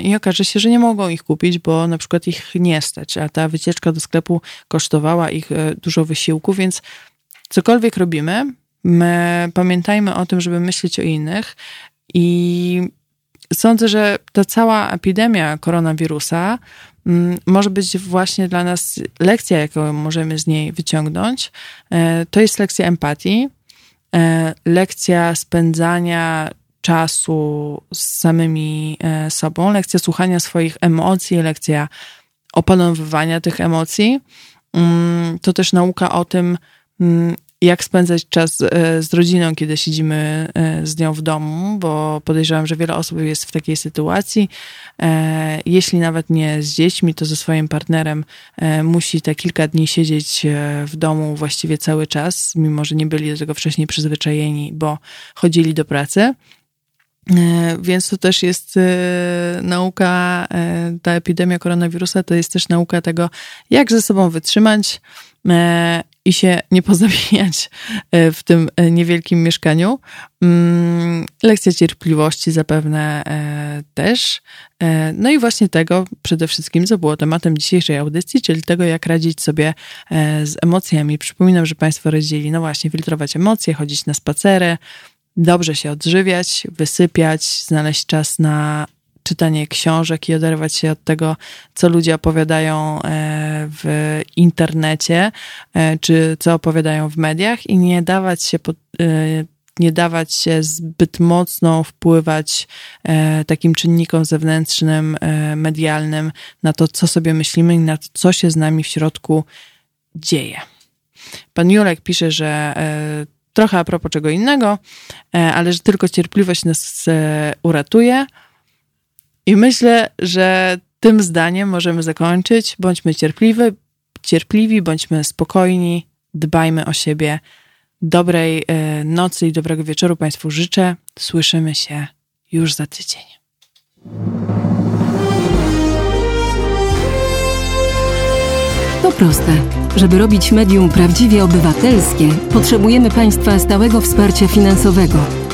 i okaże się, że nie mogą ich kupić, bo na przykład ich nie stać, a ta wycieczka do sklepu kosztowała ich dużo wysiłku, więc cokolwiek robimy, my pamiętajmy o tym, żeby myśleć o innych, i sądzę, że ta cała epidemia koronawirusa może być właśnie dla nas lekcja, jaką możemy z niej wyciągnąć. To jest lekcja empatii, lekcja spędzania czasu z samymi sobą, lekcja słuchania swoich emocji, lekcja opanowywania tych emocji. To też nauka o tym, jak spędzać czas z rodziną, kiedy siedzimy z nią w domu, bo podejrzewam, że wiele osób jest w takiej sytuacji. Jeśli nawet nie z dziećmi, to ze swoim partnerem musi te kilka dni siedzieć w domu właściwie cały czas, mimo że nie byli do tego wcześniej przyzwyczajeni, bo chodzili do pracy. Więc to też jest nauka, ta epidemia koronawirusa to jest też nauka tego, jak ze sobą wytrzymać i się nie pozabijać w tym niewielkim mieszkaniu. Lekcja cierpliwości zapewne też. No i właśnie tego przede wszystkim, co było tematem dzisiejszej audycji, czyli tego, jak radzić sobie z emocjami. Przypominam, że Państwo radzili, no właśnie, filtrować emocje, chodzić na spacery, dobrze się odżywiać, wysypiać, znaleźć czas na czytanie książek i oderwać się od tego, co ludzie opowiadają w internecie, czy co opowiadają w mediach, i nie dawać się, nie dawać się zbyt mocno wpływać takim czynnikom zewnętrznym, medialnym, na to, co sobie myślimy i na to, co się z nami w środku dzieje. Pan Julek pisze, że trochę a propos czego innego, ale że tylko cierpliwość nas uratuje. I myślę, że tym zdaniem możemy zakończyć. Bądźmy cierpliwi, cierpliwi, bądźmy spokojni, dbajmy o siebie. Dobrej nocy i dobrego wieczoru Państwu życzę. Słyszymy się już za tydzień. To proste. Żeby robić medium prawdziwie obywatelskie, potrzebujemy Państwa stałego wsparcia finansowego.